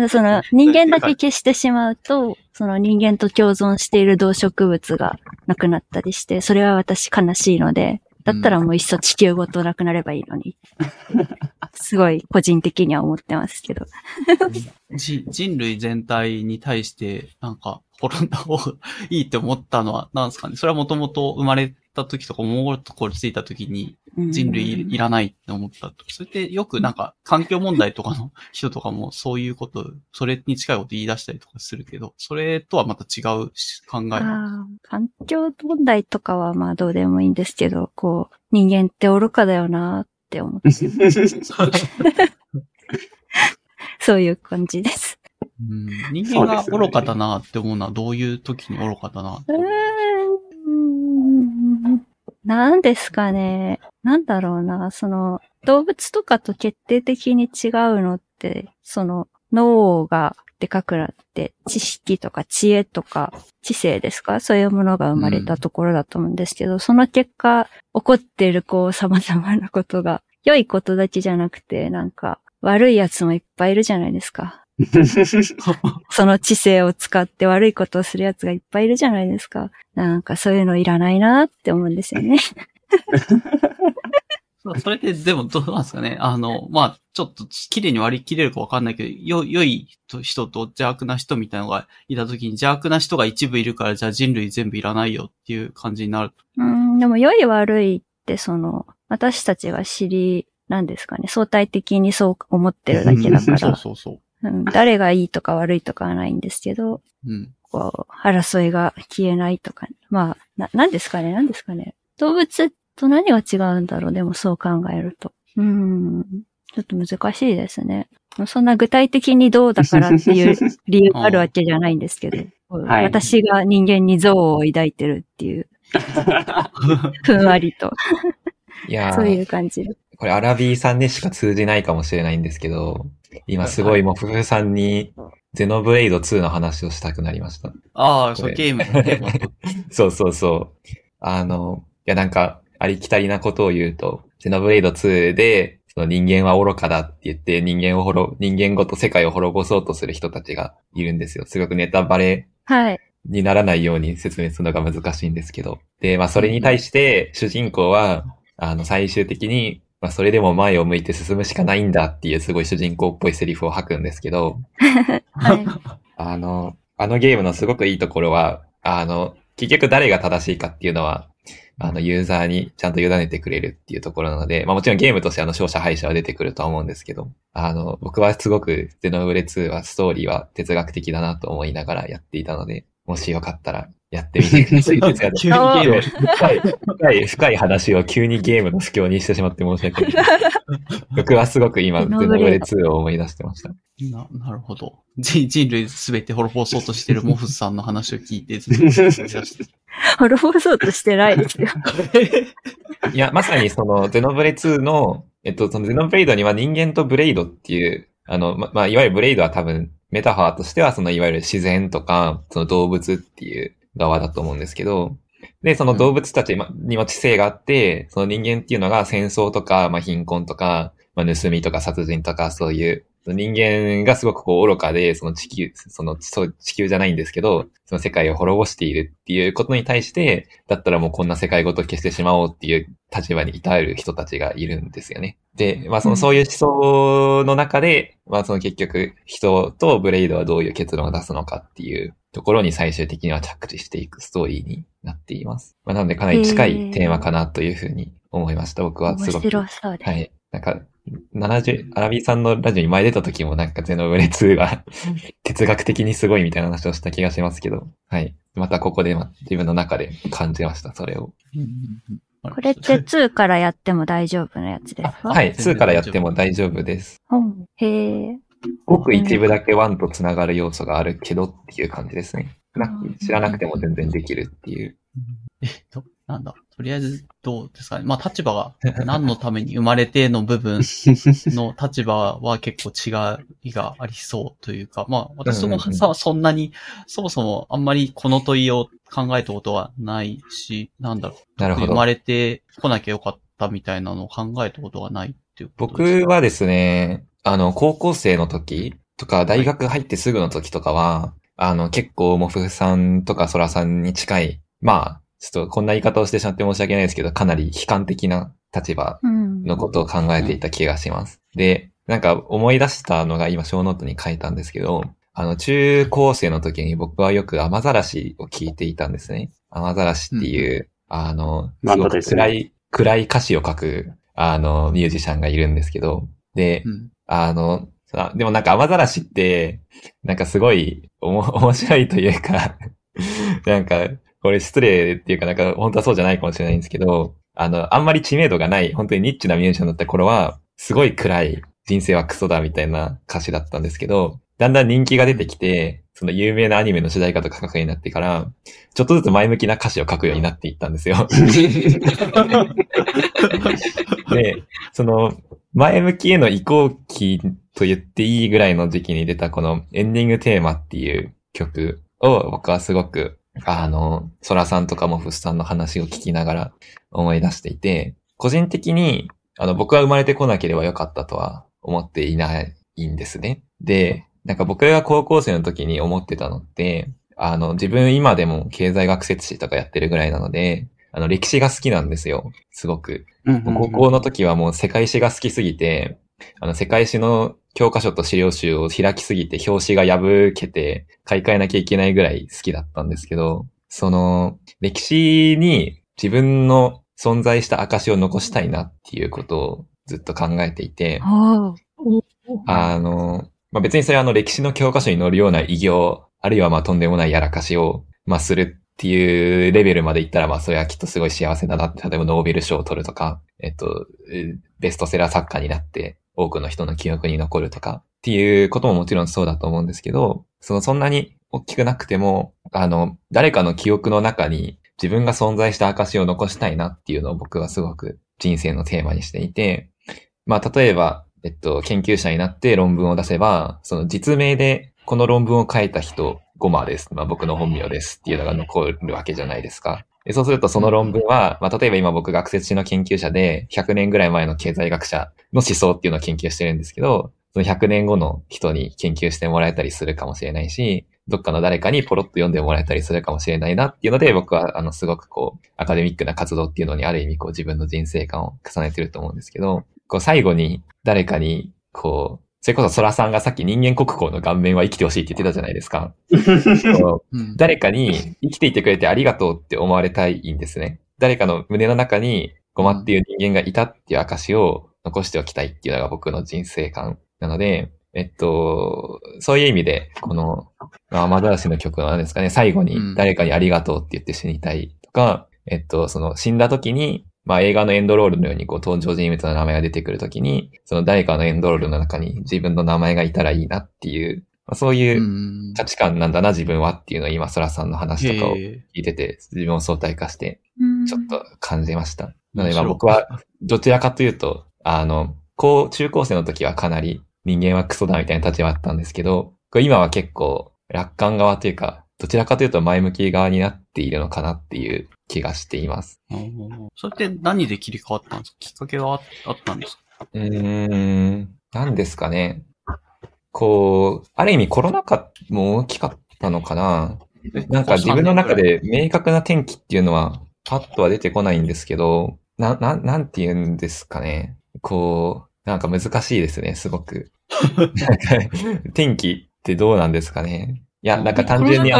だその人間だけ消してしまうと、その人間と共存している動植物がなくなったりして、それは私悲しいので、だったらもういっそ地球ごとなくなればいいのに。すごい個人的には思ってますけど。人類全体に対してなんか滅んだ方がいいって思ったのはなんですかね。それはもともと生まれた時とか物心ついた時に人類いらないって思ったと。それってよくなんか環境問題とかの人とかもそういうこと、それに近いこと言い出したりとかするけど、それとはまた違う考え。環境問題とかはまあどうでもいいんですけど、こう人間って愚かだよなって思ってそういう感じです。人間が愚かだなって思うのはどういう時に愚かだなって思う？なんですかね。なんだろうな。その、動物とかと決定的に違うのって、その、脳がでかくなって、知識とか知恵とか、知性ですか？そういうものが生まれたところだと思うんですけど、その結果、起こっているこう、様々なことが、良いことだけじゃなくて、なんか、悪いやつもいっぱいいるじゃないですか。その知性を使って悪いことをするやつがいっぱいいるじゃないですか。なんかそういうのいらないなって思うんですよね。それってでもどうなんですかね。まあ、ちょっと綺麗に割り切れるかわかんないけど、良い人と邪悪な人みたいなのがいたときに、邪悪な人が一部いるから、じゃあ人類全部いらないよっていう感じになる。でも良い悪いって私たちが知り、なんですかね、相対的にそう思ってるだけだから。そう、うん。誰がいいとか悪いとかはないんですけど、こう、争いが消えないとか、まあ、なんですかね。動物と何が違うんだろう、でもそう考えると。ちょっと難しいですね。そんな具体的にどうだからっていう理由があるわけじゃないんですけど、はい、私が人間に憎悪を抱いてるっていう、ふんわりと。いやそういう感じ。これアラビーさんにしか通じないかもしれないんですけど、今すごいもう夫婦さんにゼノブレイド2の話をしたくなりました。ああ、そうゲームのテーマ。そう。いやなんか、ありきたりなことを言うと、ゼノブレイド2で、その人間は愚かだって言って、人間ごと世界を滅ぼそうとする人たちがいるんですよ。すごくネタバレにならないように説明するのが難しいんですけど。で、まあそれに対して、主人公は、最終的に、まあそれでも前を向いて進むしかないんだっていうすごい主人公っぽいセリフを吐くんですけど、はい、あのゲームのすごくいいところは、結局誰が正しいかっていうのは、ユーザーにちゃんと委ねてくれるっていうところなので、まあもちろんゲームとして勝者敗者は出てくるとは思うんですけど、僕はすごくゼノブレ2はストーリーは哲学的だなと思いながらやっていたので、もしよかったらやってみてください。急にゲーム深い話を急にゲームの不況にしてしまって申し訳ない。僕はすごく今、ゼノブレ2を思い出してました。なるほど。人類すべて滅ぼそうとしてるモフさんの話を聞いて、滅ぼそうとしてないですよ。いや、まさにゼノブレ2の、そのゼノブレイドには人間とブレイドっていう、まあ、いわゆるブレイドは多分、メタファーとしては、いわゆる自然とか、動物っていう側だと思うんですけど、で、その動物たちにも知性があって、その人間っていうのが戦争とか、まあ、貧困とか、まあ、盗みとか殺人とか、そういう、人間がすごく愚かで、地球じゃないんですけど、その世界を滅ぼしているっていうことに対して、だったらもうこんな世界ごと消してしまおうっていう立場に至る人たちがいるんですよね。で、まあそういう思想の中で、まあ結局人とブレイドはどういう結論を出すのかっていうところに最終的には着地していくストーリーになっています。まあなのでかなり近いテーマかなというふうに思いました。僕はすごく。面白そうです。はい。なんか、アラビーさんのラジオに前出た時もなんかゼノブレ2が哲学的にすごいみたいな話をした気がしますけど、はい。またここで自分の中で感じました、それを。これって2からやっても大丈夫なやつですか？はい、2からやっても大丈夫です。へえ。ごく一部だけ1とつながる要素があるけどっていう感じですね。知らなくても全然できるっていう。なんだ。とりあえず、どうですかね。まあ、立場が何のために生まれての部分の立場は結構違いがありそうというか、まあ、私もさ、そんなに、そもそもあんまりこの問いを考えたことはないし、なんだろう。なるほど。生まれてこなきゃよかったみたいなのを考えたことがないっていうことですか。僕はですね、高校生の時とか、大学入ってすぐの時とかは、結構、モフさんとかソラさんに近い、まあ、ちょっとこんな言い方をしてしまって申し訳ないですけど、かなり悲観的な立場のことを考えていた気がします。で、なんか思い出したのが今小ノートに書いたんですけど、中高生の時に僕はよくAmazarashiを聞いていたんですね。Amazarashiっていう、すごく暗い歌詞を書く、ミュージシャンがいるんですけど、で、でもなんかAmazarashiって、なんかすごい面白いというか、なんか、これ失礼っていうかなんか本当はそうじゃないかもしれないんですけど、あんまり知名度がない、本当にニッチなミュージシャンだった頃は、すごい暗い、人生はクソだみたいな歌詞だったんですけど、だんだん人気が出てきて、その有名なアニメの主題歌とか書くようになってから、ちょっとずつ前向きな歌詞を書くようになっていったんですよ。で、前向きへの移行期と言っていいぐらいの時期に出たこのエンディングテーマっていう曲を僕はすごく、ソラさんとかモフさんの話を聞きながら思い出していて、個人的に、僕は生まれてこなければよかったとは思っていないんですね。で、なんか僕が高校生の時に思ってたのって、自分今でも経済学説士とかやってるぐらいなので、歴史が好きなんですよ、すごく。高校の時はもう世界史が好きすぎて、世界史の教科書と資料集を開きすぎて表紙が破けて買い替えなきゃいけないぐらい好きだったんですけど、その歴史に自分の存在した証を残したいなっていうことをずっと考えていて、まあ、別にそれは歴史の教科書に載るような偉業、あるいはまあとんでもないやらかしをまあするっていうレベルまでいったら、まあそれはきっとすごい幸せだなって、例えばノーベル賞を取るとか、ベストセラー作家になって多くの人の記憶に残るとかっていうことももちろんそうだと思うんですけど、そんなに大きくなくても、誰かの記憶の中に自分が存在した証を残したいなっていうのを僕はすごく人生のテーマにしていて、まあ例えば、研究者になって論文を出せば、その実名でこの論文を書いた人、ゴマです。まあ僕の本名ですっていうのが残るわけじゃないですか。でそうするとその論文は、まあ例えば今僕学説史の研究者で、100年ぐらい前の経済学者の思想っていうのを研究してるんですけど、その100年後の人に研究してもらえたりするかもしれないし、どっかの誰かにポロッと読んでもらえたりするかもしれないなっていうので、僕はすごくアカデミックな活動っていうのにある意味自分の人生観を重ねてると思うんですけど、最後に誰かにそれこそソラさんがさっき人間国宝の顔面は生きてほしいって言ってたじゃないですか。誰かに生きていてくれてありがとうって思われたいんですね。誰かの胸の中にゴマっていう人間がいたっていう証を残しておきたいっていうのが僕の人生観なので、そういう意味で、Amazarashiの曲の何ですかね、最後に誰かにありがとうって言って死にたいとか、死んだ時に、まあ映画のエンドロールのように登場人物の名前が出てくる時に、その誰かのエンドロールの中に自分の名前がいたらいいなっていう、まあ、そういう価値観なんだな、自分はっていうのを今、空さんの話とかを聞いてて、自分を相対化して、ちょっと感じました。なので、僕はどちらかというと、中高生の時はかなり、人間はクソだみたいな立場だったんですけど、今は結構楽観側というか、どちらかというと前向き側になっているのかなっていう気がしています。それって何で切り替わったんですか？きっかけはあったんですか？何ですかね。ある意味コロナ禍も大きかったのかな。なんか自分の中で明確な転機っていうのはパッとは出てこないんですけど、なんて言うんですかね。なんか難しいですね、すごく。天気ってどうなんですかね。いや、なんか単純に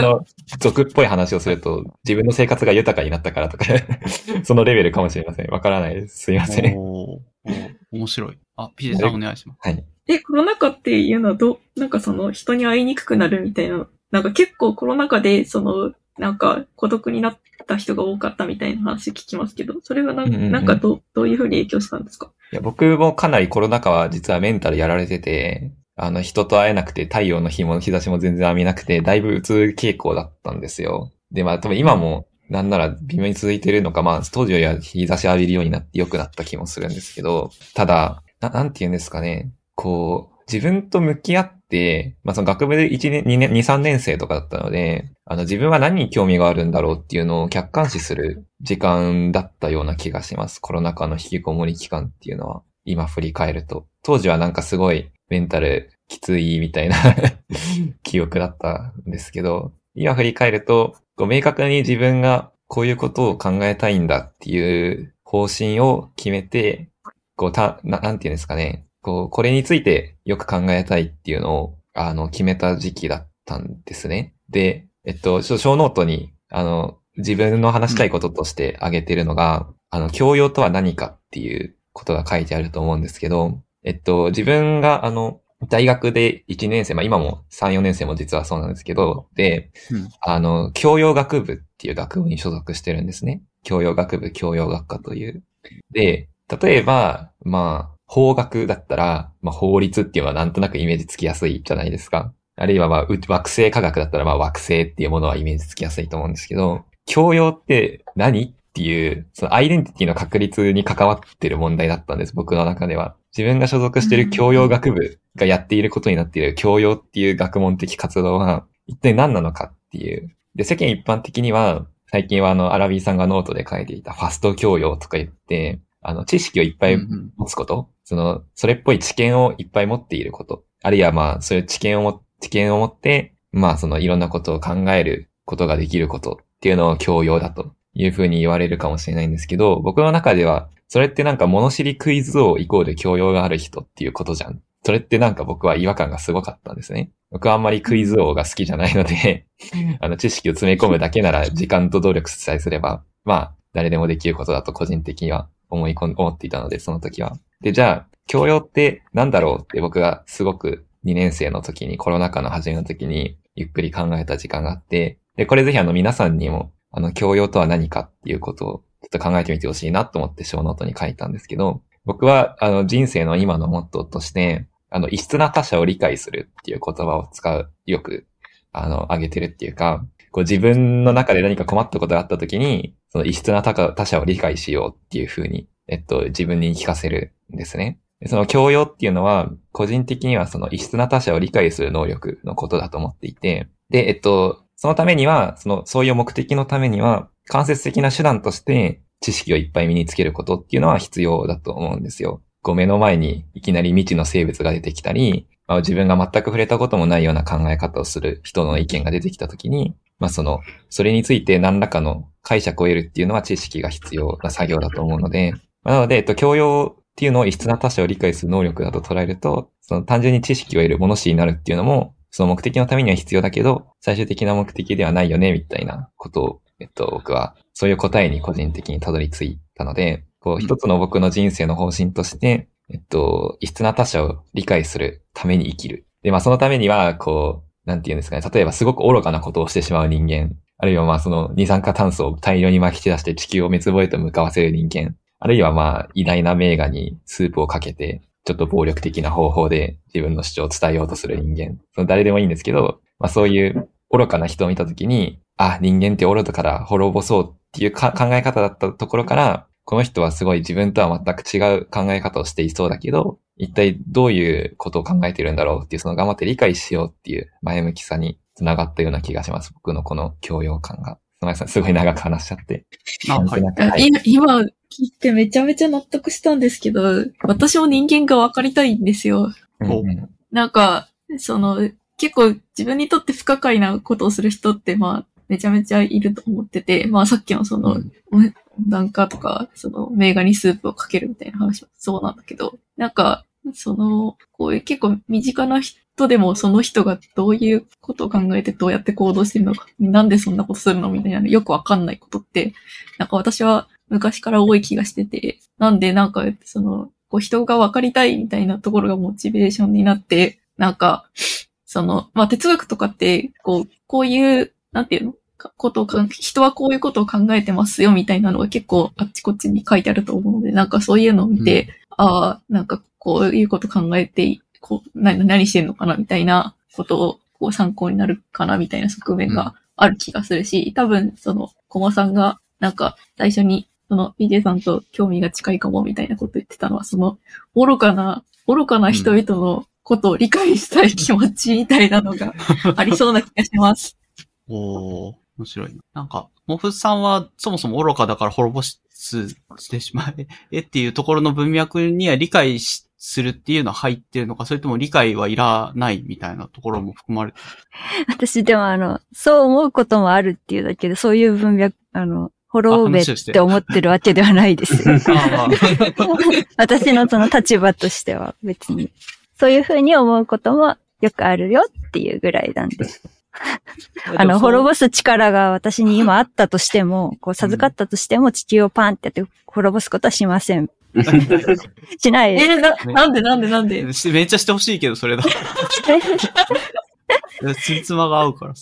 俗っぽい話をすると、自分の生活が豊かになったからとか、そのレベルかもしれません。わからないです。すいません。面白い。PJ さんお願いします。はい。コロナ禍っていうのはなんか人に会いにくくなるみたいな、なんか結構コロナ禍で、なんか孤独になった人が多かったみたいな話聞きますけど、それはなんかどういうふうに影響したんですか？いや、僕もかなりコロナ禍は実はメンタルやられてて、人と会えなくて太陽の日差しも全然浴びなくて、だいぶうつ傾向だったんですよ。で、まあ多分今もなんなら微妙に続いてるのか、まあ当時よりは日差し浴びるようになって良くなった気もするんですけど、ただ、なんて言うんですかね、自分と向き合って、まあ、その学部で2、3年生とかだったので、自分は何に興味があるんだろうっていうのを客観視する時間だったような気がします。コロナ禍の引きこもり期間っていうのは、今振り返ると。当時はなんかすごいメンタルきついみたいな記憶だったんですけど、今振り返ると、明確に自分がこういうことを考えたいんだっていう方針を決めて、なんていうんですかね。これについてよく考えたいっていうのを、決めた時期だったんですね。で、小ノートに、自分の話したいこととして挙げてるのが、教養とは何かっていうことが書いてあると思うんですけど、自分が、大学で1年生、まあ今も3、4年生も実はそうなんですけど、で、教養学部っていう学部に所属してるんですね。教養学部、教養学科という。で、例えば、まあ、法学だったら、まあ、法律っていうのはなんとなくイメージつきやすいじゃないですか。あるいは、まあ、惑星科学だったら、まあ、惑星っていうものはイメージつきやすいと思うんですけど、教養って何っていう、そのアイデンティティの確立に関わってる問題だったんです、僕の中では。自分が所属している教養学部がやっていることになっている教養っていう学問的活動は、一体何なのかっていう。で、世間一般的には、最近はアラビーさんがノートで書いていたファスト教養とか言って、知識をいっぱい持つこと、それっぽい知見をいっぱい持っていること、あるいはまあ、そういう知見を持知見を持って、まあそのいろんなことを考えることができることっていうのを教養だというふうに言われるかもしれないんですけど、僕の中ではそれってなんか物知りクイズ王イコール教養がある人っていうことじゃん。それってなんか僕は違和感がすごかったんですね。僕はあんまりクイズ王が好きじゃないので、知識を詰め込むだけなら時間と努力さえすれば、まあ誰でもできることだと個人的には思っていたので、その時は。で、じゃあ教養ってなんだろうって僕がすごく2年生の時にコロナ禍の初めの時にゆっくり考えた時間があって、で、これぜひ皆さんにも教養とは何かっていうことをちょっと考えてみてほしいなと思って小ノートに書いたんですけど、僕は人生の今のモットーとして、異質な他者を理解するっていう言葉を使う、よく挙げてるっていうか、こう自分の中で何か困ったことがあった時に、その異質な他者を理解しようっていうふうに、自分に聞かせるんですね。その教養っていうのは、個人的にはその異質な他者を理解する能力のことだと思っていて、で、そのためには、そういう目的のためには、間接的な手段として知識をいっぱい身につけることっていうのは必要だと思うんですよ。目の前にいきなり未知の生物が出てきたり、まあ、自分が全く触れたこともないような考え方をする人の意見が出てきたときに、まあそれについて何らかの解釈を得るっていうのは知識が必要な作業だと思うので、なので、教養っていうのを異質な他者を理解する能力だと捉えると、単純に知識を得る物知りになるっていうのも、その目的のためには必要だけど、最終的な目的ではないよね、みたいなことを、僕はそういう答えに個人的にたどり着いたので、一つの僕の人生の方針として、異質な他者を理解するために生きる。で、まあそのためには、なんて言うんですかね、例えばすごく愚かなことをしてしまう人間、あるいはまあ二酸化炭素を大量に撒き散らして地球を滅亡へと向かわせる人間、あるいはまあ偉大な名画にスープをかけて、ちょっと暴力的な方法で自分の主張を伝えようとする人間、誰でもいいんですけど、まあそういう愚かな人を見たときに、あ、人間って愚かから滅ぼそうっていう考え方だったところから、この人はすごい自分とは全く違う考え方をしていそうだけど、一体どういうことを考えてるんだろうっていう、頑張って理解しようっていう前向きさに繋がったような気がします。僕のこの教養感が。すみません、すごい長く話しちゃって。あ、はい。今聞いてめちゃめちゃ納得したんですけど、私も人間が分かりたいんですよ。うん、なんか、結構自分にとって不可解なことをする人って、まあ、めちゃめちゃいると思ってて、まあさっきの温暖化とか、名画にスープをかけるみたいな話はそうなんだけど、なんか、こういう結構身近な人でもその人がどういうことを考えてどうやって行動してるのか、なんでそんなことするのみたいなのよくわかんないことって、なんか私は昔から多い気がしてて、なんでなんかこう人がわかりたいみたいなところがモチベーションになって、なんか、まあ哲学とかって、こういう、なんていうのことを人はこういうことを考えてますよみたいなのが結構あっちこっちに書いてあると思うので、なんかそういうのを見て、ああ、なんかこういうこと考えて、何してんのかなみたいなことを参考になるかなみたいな側面がある気がするし、多分コマさんがなんか最初にPJ さんと興味が近いかもみたいなこと言ってたのは、愚かな人々のことを理解したい気持ちみたいなのがありそうな気がします。おー、面白いな。なんか、モフさんはそもそも愚かだから滅ぼしてしまえっていうところの文脈には理解するっていうのは入ってるのか、それとも理解はいらないみたいなところも含まれてる。私でもそう思うこともあるっていうだけで、そういう文脈、滅べって思ってるわけではないですよ。私の立場としては別に、そういうふうに思うこともよくあるよっていうぐらいなんです。滅ぼす力が私に今あったとしても、授かったとしても地球をパンってやって滅ぼすことはしません。しないです。なんでめっちゃしてほしいけど、それだ。つじつまが合うから。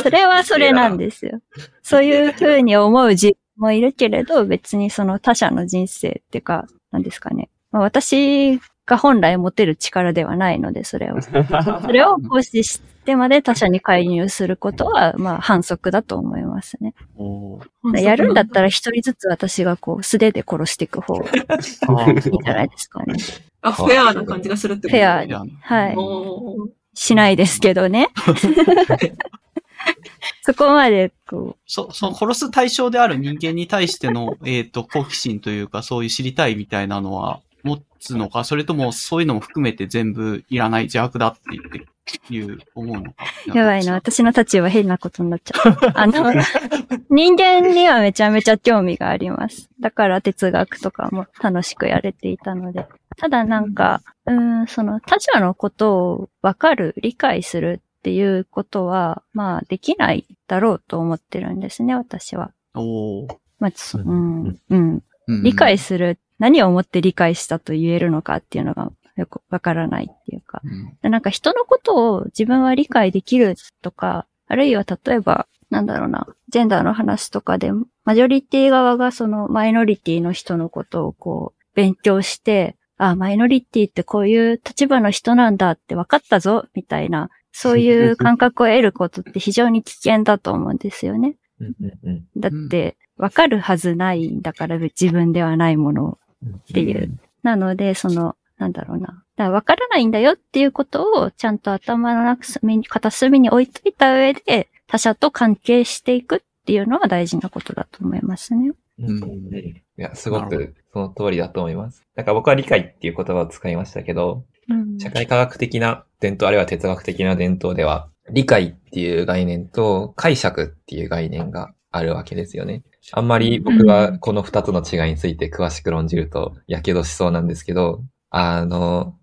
それはそれなんですよ。そういうふうに思う自分もいるけれど、別に他者の人生っていうか、なんですかね。まあ、私が本来持てる力ではないので、それを行使してまで他者に介入することは、まあ反則だと思いますね。やるんだったら一人ずつ私が素手で殺していく方がいいんじゃないですかね。あ、フェアな感じがするってことですね。フェアに。はい。しないですけどね。そこまで、殺す対象である人間に対しての、好奇心というか、そういう知りたいみたいなのは、持つのか、それともそういうのも含めて全部いらない邪悪だって言って思うのか。やばいな、私の立場変なことになっちゃう。人間にはめちゃめちゃ興味があります。だから哲学とかも楽しくやれていたので。ただなんか、その他者のことをわかる、理解するっていうことは、まあできないだろうと思ってるんですね、私は。おー。まあ、うん、うん。理解する、何をもって理解したと言えるのかっていうのがよくわからないっていうか、なんか人のことを自分は理解できるとか、あるいは例えば、なんだろうな、ジェンダーの話とかで、マジョリティ側がそのマイノリティの人のことをこう、勉強して、あ、マイノリティってこういう立場の人なんだって分かったぞ、みたいな、そういう感覚を得ることって非常に危険だと思うんですよね。だって、わかるはずないんだから自分ではないものっていう。なので、その、なんだろうな。わからないんだよっていうことをちゃんと頭の片隅に置いといた上で他者と関係していくっていうのは大事なことだと思いますね。うん。いや、すごくその通りだと思います。なんか僕は理解っていう言葉を使いましたけど、社会科学的な伝統あるいは哲学的な伝統では理解っていう概念と解釈っていう概念があるわけですよね。あんまり僕はこの二つの違いについて詳しく論じるとやけどしそうなんですけど、ま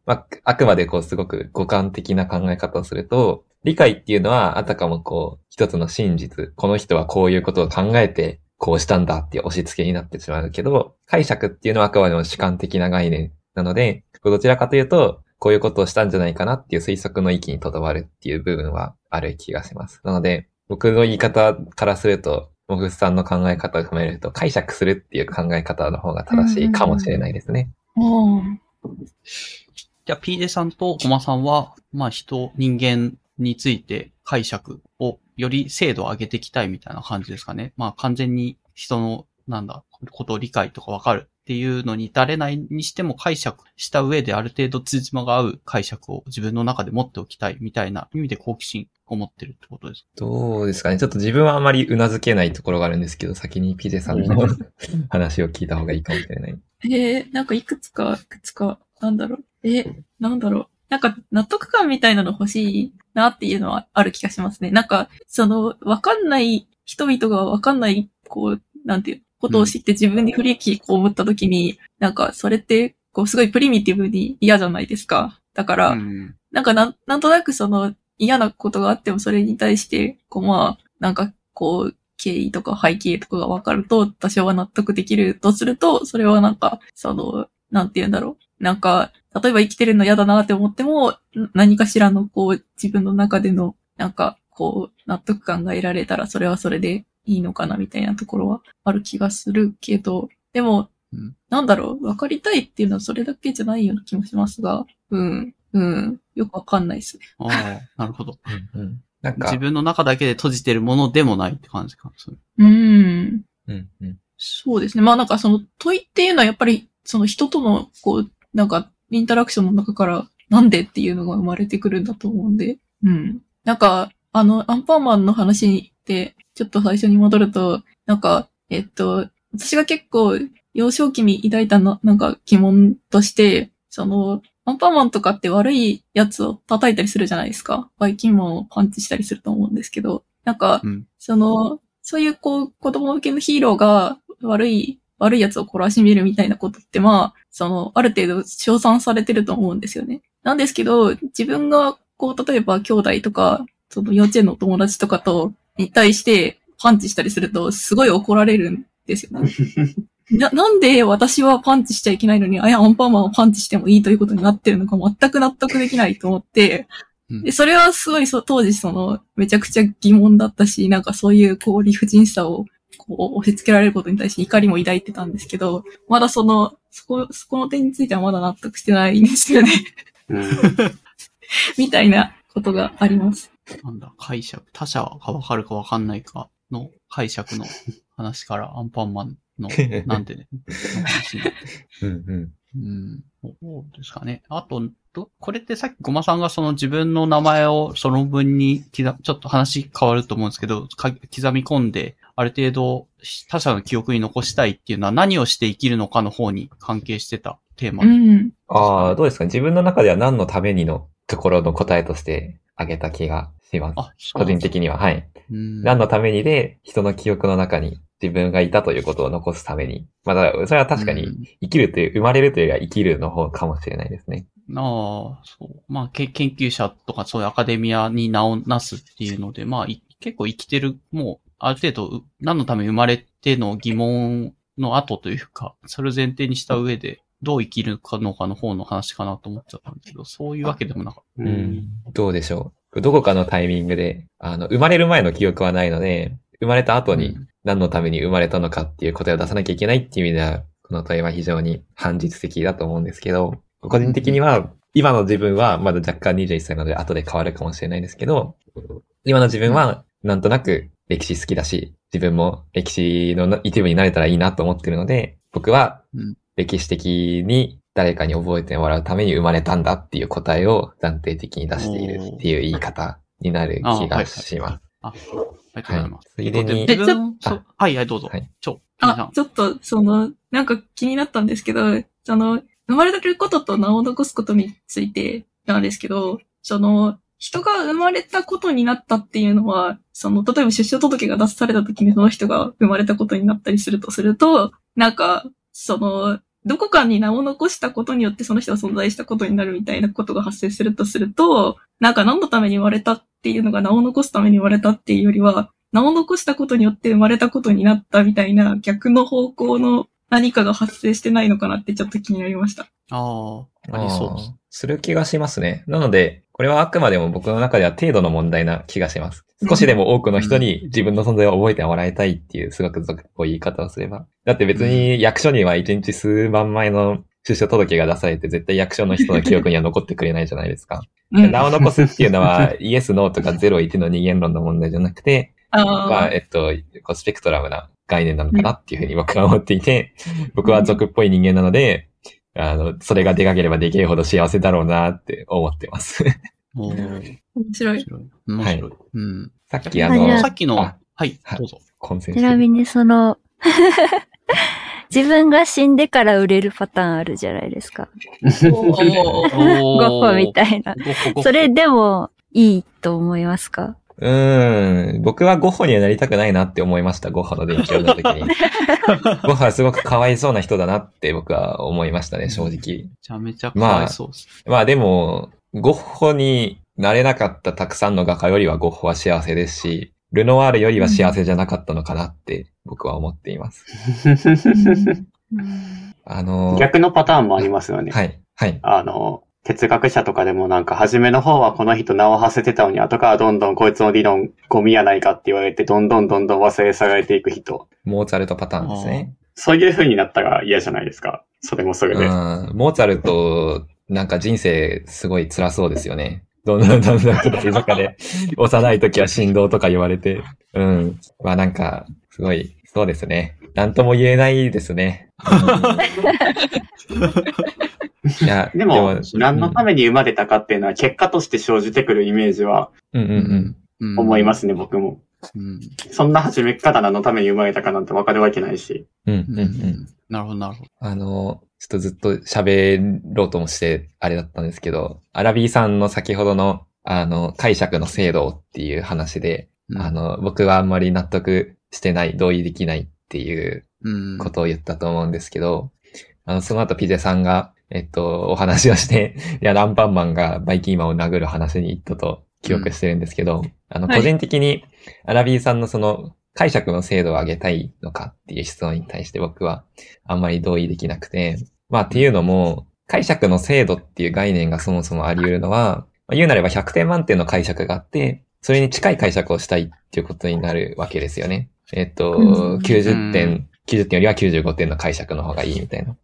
あ、あくまでこうすごく互換的な考え方をすると、理解っていうのはあたかもこう一つの真実、この人はこういうことを考えてこうしたんだっていう押し付けになってしまうけど、解釈っていうのはあくまでも主観的な概念なので、どちらかというとこういうことをしたんじゃないかなっていう推測の域にとどまるっていう部分はある気がします。なので、僕の言い方からすると、モグスさんの考え方を踏まえると、解釈するっていう考え方の方が正しいかもしれないですね。じゃあ、PJ さんと駒さんは、まあ人間について解釈をより精度を上げていきたいみたいな感じですかね。まあ完全に人の、ことを理解とかわかるっていうのに至れないにしても解釈した上である程度辻褄が合う解釈を自分の中で持っておきたいみたいな意味で好奇心を持ってるってことですか？どうですかね。ちょっと自分はあまりうなずけないところがあるんですけど、先に PJ さんの話を聞いた方がいいかもしれない。なんかいくつか、なんか納得感みたいなの欲しいなっていうのはある気がしますね。なんか、わかんない人々がわかんない、ことを知って自分に不利益こう思ったときに、なんかそれってこうすごいプリミティブに嫌じゃないですか。だから、なんかなんとなくその嫌なことがあってもそれに対して、こうまあ、なんかこう経緯とか背景とかが分かると多少は納得できるとすると、それはなんか、なんか、例えば生きてるの嫌だなって思っても、何かしらのこう自分の中でのなんかこう納得感が得られたらそれはそれで、いいのかなみたいなところはある気がするけど、でも、分かりたいっていうのはそれだけじゃないような気もしますが、よくわかんないですね。なるほど。なんか自分の中だけで閉じてるものでもないって感じかもしれない。そうですね。まあなんかその問いっていうのはやっぱりその人とのこうなんかインタラクションの中からなんでっていうのが生まれてくるんだと思うんで、なんかアンパンマンの話でちょっと最初に戻ると、なんか、私が結構、幼少期に抱いたなんか疑問として、アンパンマンとかって悪いやつを叩いたりするじゃないですか。バイキンマンをパンチしたりすると思うんですけど、なんか、そういうこう、子供向けのヒーローが悪いやつを懲らしめるみたいなことって、まあ、ある程度称賛されてると思うんですよね。なんですけど、自分が、こう、例えば兄弟とか、幼稚園のお友達とかと、に対してパンチしたりするとすごい怒られるんですよね。なんで私はパンチしちゃいけないのに、アンパンマンをパンチしてもいいということになってるのか全く納得できないと思って、でそれはすごい当時めちゃくちゃ疑問だったし、なんかそういうこう理不尽さをこう押し付けられることに対して怒りも抱いてたんですけど、まだそこの点についてはまだ納得してないんですよね。みたいなことがあります。解釈。他者がわかるかわかんないかの解釈の話からアンパンマンの、そうですかね。あと、これってさっきゴマさんが自分の名前をその文にちょっと話変わると思うんですけど、刻み込んで、ある程度他者の記憶に残したいっていうのは何をして生きるのかの方に関係してたっテーマ。うん、ああ、どうですかね。自分の中では何のためにのところの答えとして挙げた気がします。個人的には。はい。何のためにで、人の記憶の中に自分がいたということを残すために。まあ、それは確かに生きるという、生まれるというよりは生きるの方かもしれないですね。ああ、そう。まあ、研究者とかそういうアカデミアに名をなすっていうので、まあ、結構生きてる、もう、ある程度、何のために生まれての疑問の後というか、それを前提にした上で、どう生きるかのかの方の話かなと思っちゃったんだけど、そういうわけでもなかった。うん。どうでしょう。どこかのタイミングで、生まれる前の記憶はないので、生まれた後に何のために生まれたのかっていう答えを出さなきゃいけないっていう意味では、この問いは非常に反実的だと思うんですけど、個人的には、今の自分はまだ若干21歳なので後で変わるかもしれないですけど、今の自分はなんとなく歴史好きだし、自分も歴史の一部になれたらいいなと思ってるので、僕は歴史的に誰かに覚えてもらうために生まれたんだっていう答えを暫定的に出しているっていう言い方になる気がします。あ、ありがとうございます。ついでに、はい、はい、どうぞ。はい、ちょっと、なんか気になったんですけど、生まれることと名を残すことについてなんですけど、人が生まれたことになったっていうのは、例えば出生届が出された時にその人が生まれたことになったりすると、なんか、どこかに名を残したことによってその人が存在したことになるみたいなことが発生するとすると、なんか何のために生まれたっていうのが名を残すために生まれたっていうよりは、名を残したことによって生まれたことになったみたいな逆の方向の何かが発生してないのかなってちょっと気になりました。ありそうです。する気がしますね。なので、これはあくまでも僕の中では程度の問題な気がします。少しでも多くの人に自分の存在を覚えてもらいたいっていう、すごく俗っぽい言い方をすれば。だって別に役所には一日数万枚の出生届が出されて絶対役所の人の記憶には残ってくれないじゃないですか。名を残すっていうのはイエス、ノーとか0、1の二元論の問題じゃなくて、スペクトラムな概念なのかなっていうふうに僕は思っていて、僕は俗っぽい人間なので、それがでかければでけえほど幸せだろうなって思ってます。面白い。はい。うん。さっきさっきの、はい、どうぞ。ちなみに自分が死んでから売れるパターンあるじゃないですか。ゴッホみたいな。それでもいいと思いますか？僕はゴッホにはなりたくないなって思いました。ゴッホの勉強の時に。ゴッホはすごくかわいそうな人だなって僕は思いましたね、正直。めちゃめちゃかわいそうです。まあでも、ゴッホになれなかったたくさんの画家よりはゴッホは幸せですし、ルノワールよりは幸せじゃなかったのかなって僕は思っています。逆のパターンもありますよね。はい。はい。哲学者とかでもなんか初めの方はこの人名を馳せてたのに後からどんどんこいつの理論ゴミやないかって言われてどんどん忘れ去られていく人。モーツァルトパターンですね。そういう風になったら嫌じゃないですか。それもそれで。モーツァルトなんか人生すごい辛そうですよね。どんどん静かで幼い時は振動とか言われて。うん。まあなんかすごいそうですね。なんとも言えないですね。いやでも何のために生まれたかっていうのは結果として生じてくるイメージは思いますね、僕も、うん、そんな初めから何のために生まれたかなんて分かるわけないし、なるほどちょっとずっと喋ろうともしてあれだったんですけど、アラビーさんの先ほどの解釈の制度っていう話で、僕はあんまり納得してない、同意できないっていうことを言ったと思うんですけど、その後PJさんがお話をして、いや、アンパンマンがバイキンマンを殴る話に行ったと記憶してるんですけど、個人的にアラビーさんの解釈の精度を上げたいのかっていう質問に対して僕はあんまり同意できなくて、まあっていうのも、解釈の精度っていう概念がそもそもあり得るのは、言うなれば100点満点の解釈があって、それに近い解釈をしたいっていうことになるわけですよね。90点よりは95点の解釈の方がいいみたいな。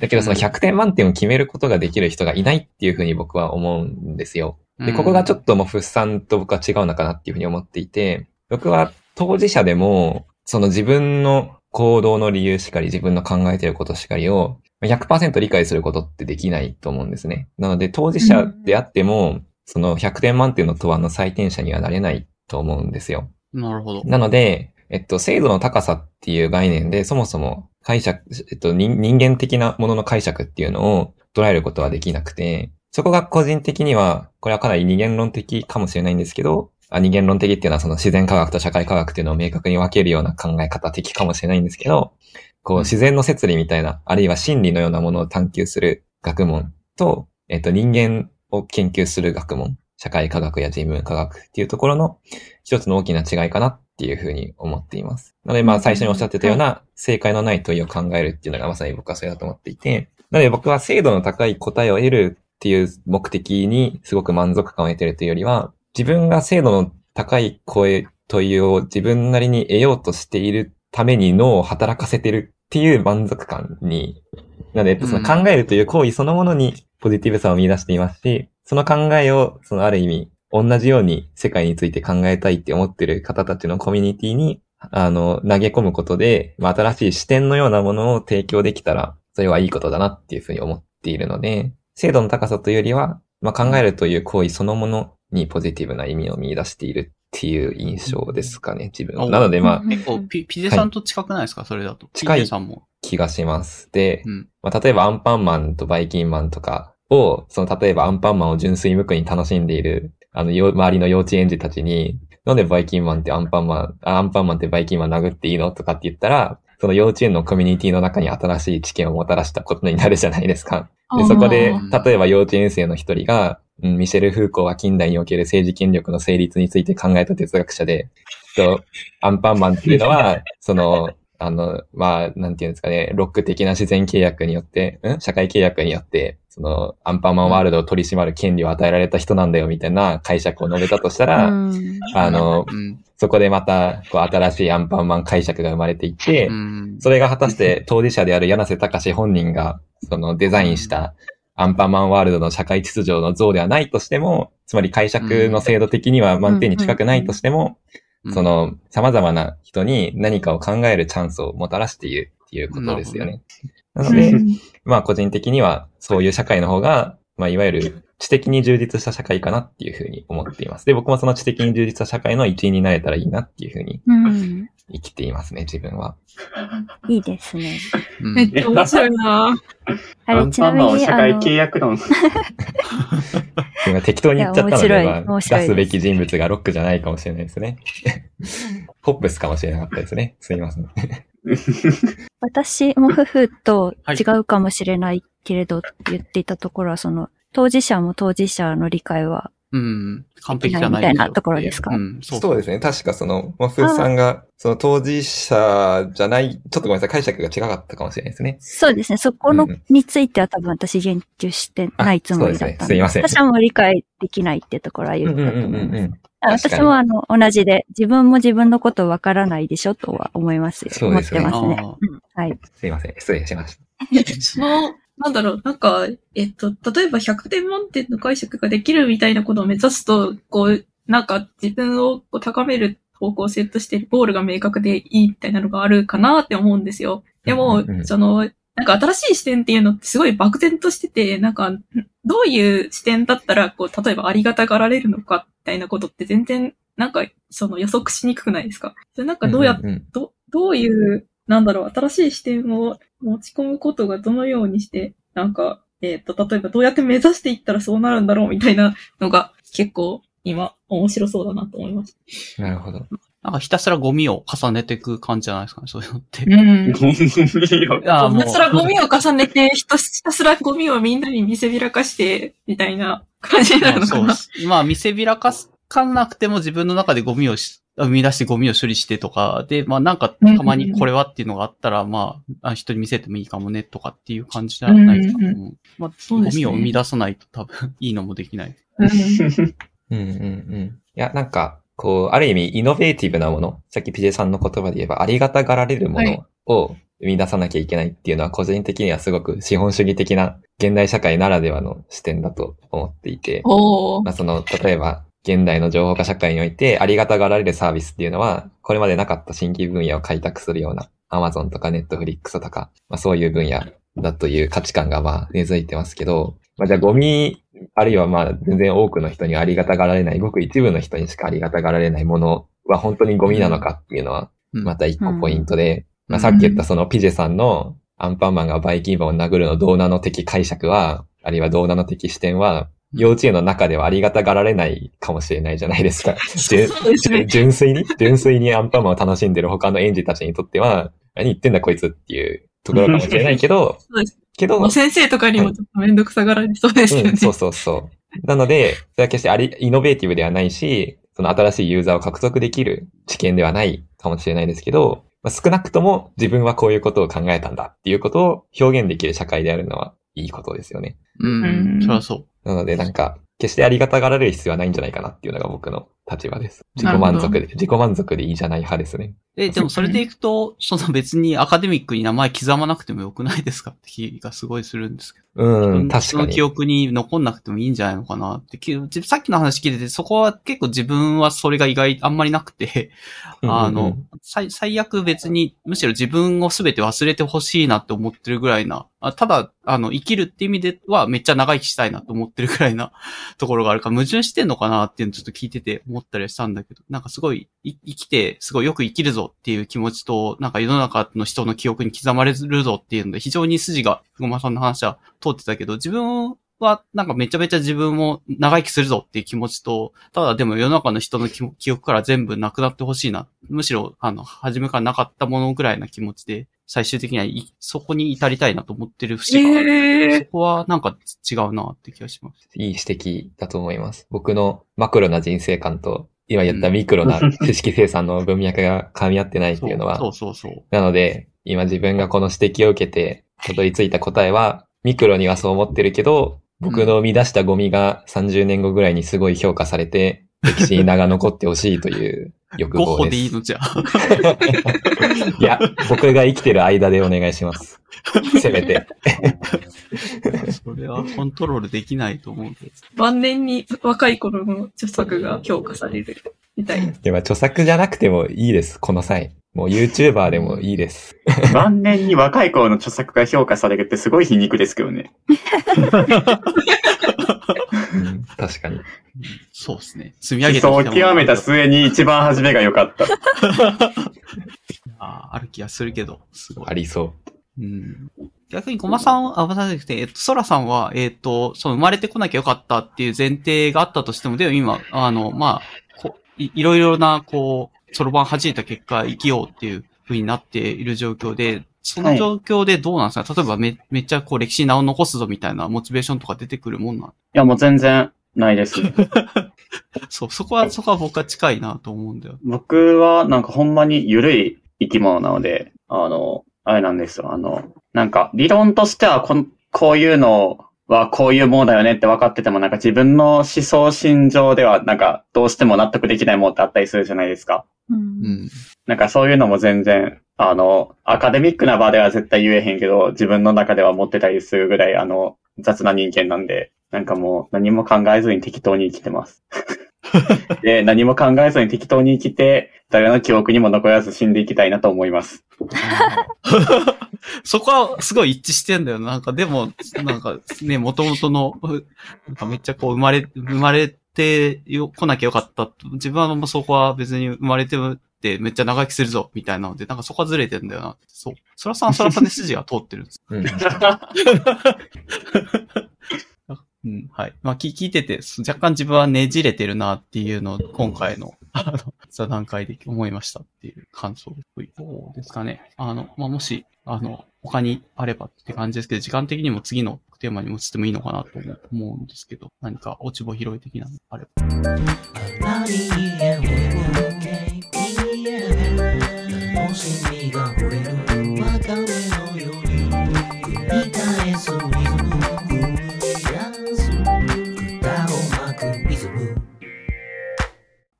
だけど100点満点を決めることができる人がいないっていうふうに僕は思うんですよ。で、ここがちょっともうフッサンと僕は違うのかなっていうふうに思っていて、僕は当事者でも、自分の行動の理由しかり、自分の考えていることしかりを 100% 理解することってできないと思うんですね。なので当事者であっても、100点満点の答案の採点者にはなれないと思うんですよ。なるほど。なので、精度の高さっていう概念でそもそも解釈、人間的なものの解釈っていうのを捉えることはできなくて、そこが個人的には、これはかなり二元論的かもしれないんですけど、二元論的っていうのはその自然科学と社会科学っていうのを明確に分けるような考え方的かもしれないんですけど、こう自然の摂理みたいな、あるいは真理のようなものを探求する学問と、人間を研究する学問、社会科学や人文科学っていうところの一つの大きな違いかなっていうふうに思っています。なのでまあ最初におっしゃってたような正解のない問いを考えるっていうのがまさに僕はそれだと思っていて、なので僕は精度の高い答えを得るっていう目的にすごく満足感を得ているというよりは、自分が精度の高い問いを自分なりに得ようとしているために脳を働かせてるっていう満足感に、なのでその考えるという行為そのものにポジティブさを見出していますし、その考えを、そのある意味、同じように世界について考えたいって思ってる方たちのコミュニティに、投げ込むことで、まあ、新しい視点のようなものを提供できたら、それはいいことだなっていうふうに思っているので、精度の高さというよりは、まあ、考えるという行為そのものにポジティブな意味を見出しているっていう印象ですかね、自分は。なのでまあ。結構、PJ さんと近くないですか、はい、それだと。近い気がします。で、まあ、例えばアンパンマンとバイキンマンとか、を、その例えばアンパンマンを純粋無垢に楽しんでいる、周りの幼稚園児たちに、なんでバイキンマンってアンパンマンってバイキンマン殴っていいのとかって言ったら、その幼稚園のコミュニティの中に新しい知見をもたらしたことになるじゃないですか。で、そこで、例えば幼稚園生の一人が、ミシェル・フーコーは近代における政治権力の成立について考えた哲学者で、アンパンマンっていうのは、その、まあ、なんていうんですかね、ロック的な自然契約によって、社会契約によって、その、アンパンマンワールドを取り締まる権利を与えられた人なんだよ、みたいな解釈を述べたとしたら、そこでまた、こう、新しいアンパンマン解釈が生まれていって、それが果たして当事者である柳瀬隆本人が、その、デザインしたアンパンマンワールドの社会秩序の像ではないとしても、つまり解釈の精度的には満点に近くないとしても、その、様々な人に何かを考えるチャンスをもたらしているっていうことですよね。なので、まあ個人的にはそういう社会の方が、まあいわゆる知的に充実した社会かなっていうふうに思っています。で、僕もその知的に充実した社会の一員になれたらいいなっていうふうに生きていますね、自分は。いいですね。めっちゃ面白いなあれ、ちなみに。社会契約論。今適当に言っちゃったので、まあ、出すべき人物がロックじゃないかもしれないですね。ポップスかもしれなかったですね。すみません。私も夫婦と違うかもしれないけれどって言っていたところは、その当事者も当事者の理解は、完璧じゃないみたいなところですか。そうですね。確かその、夫婦さんが、その当事者じゃない、ちょっとごめんなさい、解釈が違かったかもしれないですね。そうですね。そこの、については多分私言及してないつもりだった。そうですね。すいません。他者も理解できないってところは言うんだと思います。私も同じで、自分も自分のことわからないでしょとは思います。そうですね。思ってますね。はい。すいません。失礼しました。なんだろう、なんか、例えば100点満点の解釈ができるみたいなことを目指すと、こう、なんか自分を高める方向性としてゴールが明確でいいみたいなのがあるかなって思うんですよ。でも、その、なんか新しい視点っていうのってすごい漠然としてて、なんか、どういう視点だったら、こう、例えばありがたがられるのかみたいなことって全然、なんか、その予測しにくくないですか？それなんかどういう、なんだろう、新しい視点を持ち込むことがどのようにして、なんか、例えばどうやって目指していったらそうなるんだろうみたいなのが結構今面白そうだなと思いました。なるほど。なんかひたすらゴミを重ねていく感じじゃないですかね、そういうのって。ひたすらゴミを重ねて、ひたすらゴミをみんなに見せびらかして、みたいな感じになるのかな。そう。まあ見せびらかすかなくても自分の中でゴミを生み出してゴミを処理してとか、で、まあなんかたまにこれはっていうのがあったら、まあ人に見せてもいいかもねとかっていう感じじゃないですか。まあゴミを生み出さないと多分いいのもできない。いや、なんか、こう、ある意味イノベーティブなもの、さっき PJ さんの言葉で言えばありがたがられるものを生み出さなきゃいけないっていうのは個人的にはすごく資本主義的な現代社会ならではの視点だと思っていて、まあその、例えば、現代の情報化社会においてありがたがられるサービスっていうのはこれまでなかった新規分野を開拓するような Amazon とか Netflix とか、まあ、そういう分野だという価値観がまあ根付いてますけど、まあ、じゃあゴミあるいはまあ全然多くの人にありがたがられないごく一部の人にしかありがたがられないものは本当にゴミなのかっていうのはまた一個ポイントで、まあ、さっき言ったその PJ さんのアンパンマンがバイキンマンを殴るの同名の的解釈は、あるいは同名の的視点は、幼稚園の中ではありがたがられないかもしれないじゃないですか。純粋にアンパンマンを楽しんでる他の園児たちにとっては、何言ってんだこいつっていうところかもしれないけど、先生とかにもちょっとめんどくさがられそうですよね。うん、そうそうそう。なので、それは決してイノベーティブではないし、その新しいユーザーを獲得できる知見ではないかもしれないですけど、まあ、少なくとも自分はこういうことを考えたんだっていうことを表現できる社会であるのはいいことですよね。うん、そりゃそう。なのでなんか、決してありがたがられる必要はないんじゃないかなっていうのが僕の立場です。自己満足でいいじゃない派ですね。でもそれでいくと、その別にアカデミックに名前刻まなくてもよくないですかって気がすごいするんですけど。うん、確かに。その記憶に残んなくてもいいんじゃないのかなって。さっきの話聞いてて、そこは結構自分はそれがあんまりなくて、最悪別に、むしろ自分を全て忘れてほしいなって思ってるぐらいな。ただ、生きるって意味ではめっちゃ長生きしたいなと思ってるぐらいなところがあるから、矛盾してんのかなっていうのちょっと聞いてて思ったりしたんだけど、なんかすごい、生きて、すごいよく生きるぞっていう気持ちと、なんか世の中の人の記憶に刻まれるぞっていうので、非常に筋が、福間さんの話は通ってたけど、自分はなんかめちゃめちゃ自分も長生きするぞっていう気持ちと、ただでも世の中の人の記憶から全部なくなってほしいな。むしろ、初めからなかったものぐらいな気持ちで、最終的にはそこに至りたいなと思ってる節がある、そこはなんか違うなって気がします。いい指摘だと思います。僕のマクロな人生観と今言ったミクロな知識生産の文脈が噛み合ってないっていうのは、そう。なので今自分がこの指摘を受けてたどり着いた答えは、ミクロにはそう思ってるけど、僕の生み出したゴミが30年後ぐらいにすごい評価されて、歴史に名が残ってほしいという欲望です。ゴッホでいいのじゃ。いや、僕が生きてる間でお願いします。せめて。それはコントロールできないと思うんです。晩年に若い頃の著作が評価されるみたいな。でも著作じゃなくてもいいです、この際。もう YouTuber でもいいです。晩年に若い頃の著作が評価されるってすごい皮肉ですけどね。うん、確かに。そうですね。積み上げた。そう、極めた末に一番初めが良かった。ある気がするけど、すごい。ありそう。うん。逆にソラさんは、その生まれてこなきゃよかったっていう前提があったとしても、でも今、いろいろな、そろばん弾いた結果、生きようっていう風になっている状況で、その状況でどうなんですか、はい、例えばめっちゃ歴史に名を残すぞみたいなモチベーションとか出てくるもんなん？いや、もう全然ないです。そう、そこは僕は近いなと思うんだよ。僕はなんかほんまに緩い生き物なので、あれなんですよ。なんか理論としてはこういうのはこういうものだよねって分かってても、なんか自分の思想心情ではなんかどうしても納得できないものってあったりするじゃないですか。うん、なんかそういうのも全然、アカデミックな場では絶対言えへんけど、自分の中では持ってたりするぐらい、雑な人間なんで、なんかもう何も考えずに適当に生きてます。で、何も考えずに適当に生きて、誰の記憶にも残らず死んでいきたいなと思います。そこはすごい一致してんだよ。なんかでも、なんかね、元々の、なんかめっちゃ生まれて来なきゃよかった。自分はもうそこは別に生まれてってめっちゃ長生きするぞ、みたいなので、なんかそこはずれてんだよな。そう。そらさんで筋が通ってるんです。うん。うん、はい。まあ、聞いてて、若干自分はねじれてるなっていうのを、今回の、座談会で思いましたっていう感想ですかね。まあ、もし、他にあればって感じですけど、時間的にも次のテーマに移ってもいいのかなと思うんですけど、何か落ち穂拾い的なのあれば。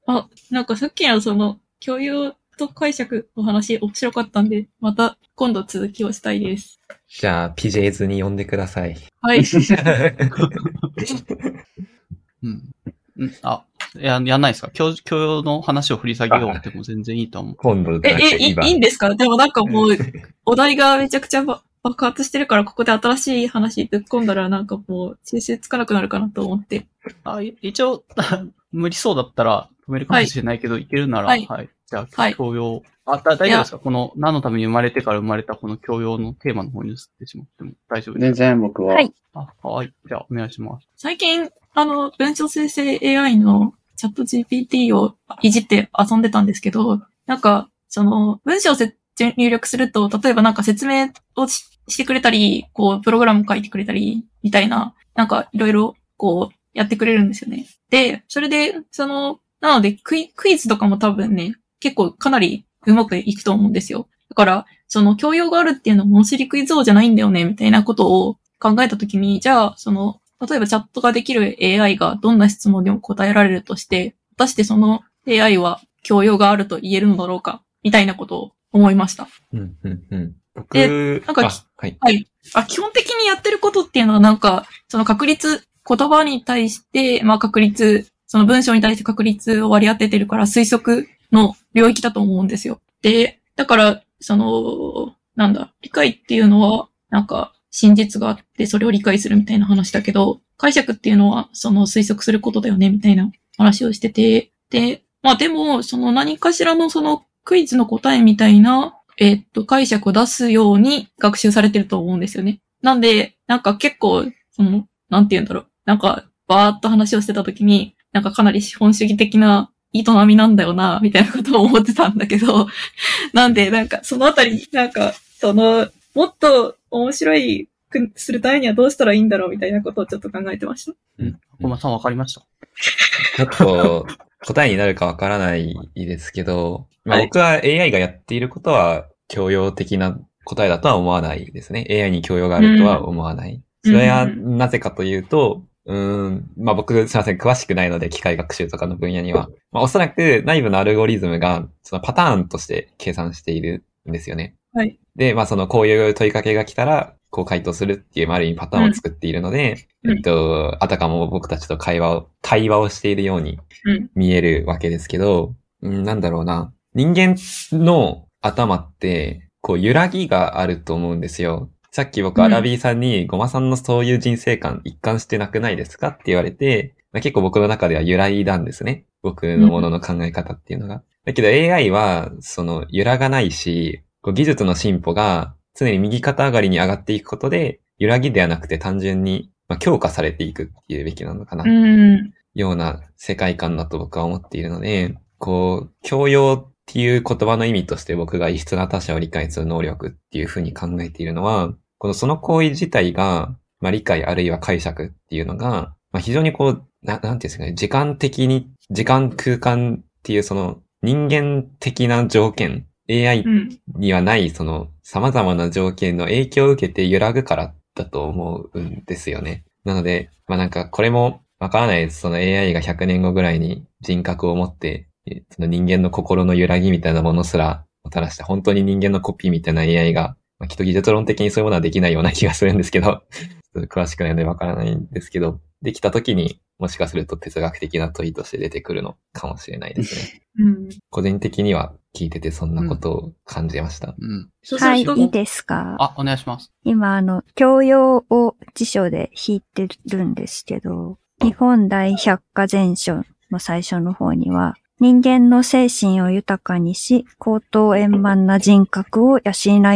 あ、なんかさっきのその教養と解釈の話面白かったんで、また今度続きをしたいです。じゃあ PJs に呼んでください。はい。うん。あ、やんないですか？教養の話を振り下げようっても全然いいと思う。今度だけいいんですか？でもなんかもうお題がめちゃくちゃ爆発してるから、ここで新しい話ぶっ込んだらなんかもう収集つかなくなるかなと思って。一応無理そうだったら止めるかもしれないけど、はい、いけるなら、はい。じゃあ、はい、教養。あ、大丈夫ですか？この、何のために生まれてから生まれたこの教養のテーマの方に移ってしまっても大丈夫ですか？全然僕は。はい。あ、はい。じゃあ、お願いします。最近、文章生成 AI のチャット GPT をいじって遊んでたんですけど、なんか、文章を入力すると、例えばなんか説明をしてくれたり、こう、プログラム書いてくれたり、みたいな、なんか、いろいろ、こう、やってくれるんですよね。で、それで、なのでクイズとかも多分ね、結構かなりうまくいくと思うんですよ。だから、教養があるっていうのは物知りクイズ王じゃないんだよね、みたいなことを考えたときに、じゃあ、例えばチャットができる AI がどんな質問でも答えられるとして、果たしてその AI は教養があると言えるのだろうか、みたいなことを思いました。うん、うん、うん。で、なんか、はい、はい。基本的にやってることっていうのはなんか、言葉に対して、まあ文章に対して確率を割り当ててるから推測の領域だと思うんですよ。で、だから、理解っていうのは、なんか、真実があってそれを理解するみたいな話だけど、解釈っていうのは、推測することだよね、みたいな話をしてて、で、まあでも、何かしらのクイズの答えみたいな、解釈を出すように学習されてると思うんですよね。なんで、なんか結構、なんて言うんだろう。なんか、バーっと話をしてたときに、なんかかなり資本主義的な営みなんだよな、みたいなことを思ってたんだけど、なんで、なんか、そのあたり、なんか、もっと面白いくするためにはどうしたらいいんだろう、みたいなことをちょっと考えてました。うん。小間さんわかりました？ちょっと、答えになるかわからないですけど、まあ、僕は AI がやっていることは、教養的な答えだとは思わないですね。AI に教養があるとは思わない。それはなぜかというと、まあ、僕、すいません、詳しくないので、機械学習とかの分野には。まあ、おそらく内部のアルゴリズムが、パターンとして計算しているんですよね。はい。で、まあ、こういう問いかけが来たら、こう回答するっていう、ある意味パターンを作っているので、あたかも僕たちと対話をしているように見えるわけですけど、なんだろうな。人間の頭って、揺らぎがあると思うんですよ。さっき僕、アラビーさんに、ゴマさんのそういう人生観一貫してなくないですかって言われて、結構僕の中では揺らいだんですね。僕のものの考え方っていうのが。だけど AI は、揺らがないし、技術の進歩が常に右肩上がりに上がっていくことで、揺らぎではなくて単純に強化されていくっていうべきなのかな、ような世界観だと僕は思っているので、教養っていう言葉の意味として僕が異質な他者を理解する能力っていうふうに考えているのは、その行為自体が、まあ、理解あるいは解釈っていうのが、まあ、非常になんていうんですかね、時間空間っていう人間的な条件、AI にはない様々な条件の影響を受けて揺らぐからだと思うんですよね。なので、まあ、なんかこれもわからないです。AI が100年後ぐらいに人格を持って、人間の心の揺らぎみたいなものすらもたらして、本当に人間のコピーみたいな AI が、まあ、きっと技術論的にそういうものはできないような気がするんですけど、詳しくないのでわからないんですけど、できた時にもしかすると哲学的な問いとして出てくるのかもしれないですね。うん、個人的には聞いててそんなことを感じました。うんうん、はい、いいですか？あ、お願いします。今、教養を辞書で引いてるんですけど、日本大百科全書の最初の方には、人間の精神を豊かにし、高等円満な人格を養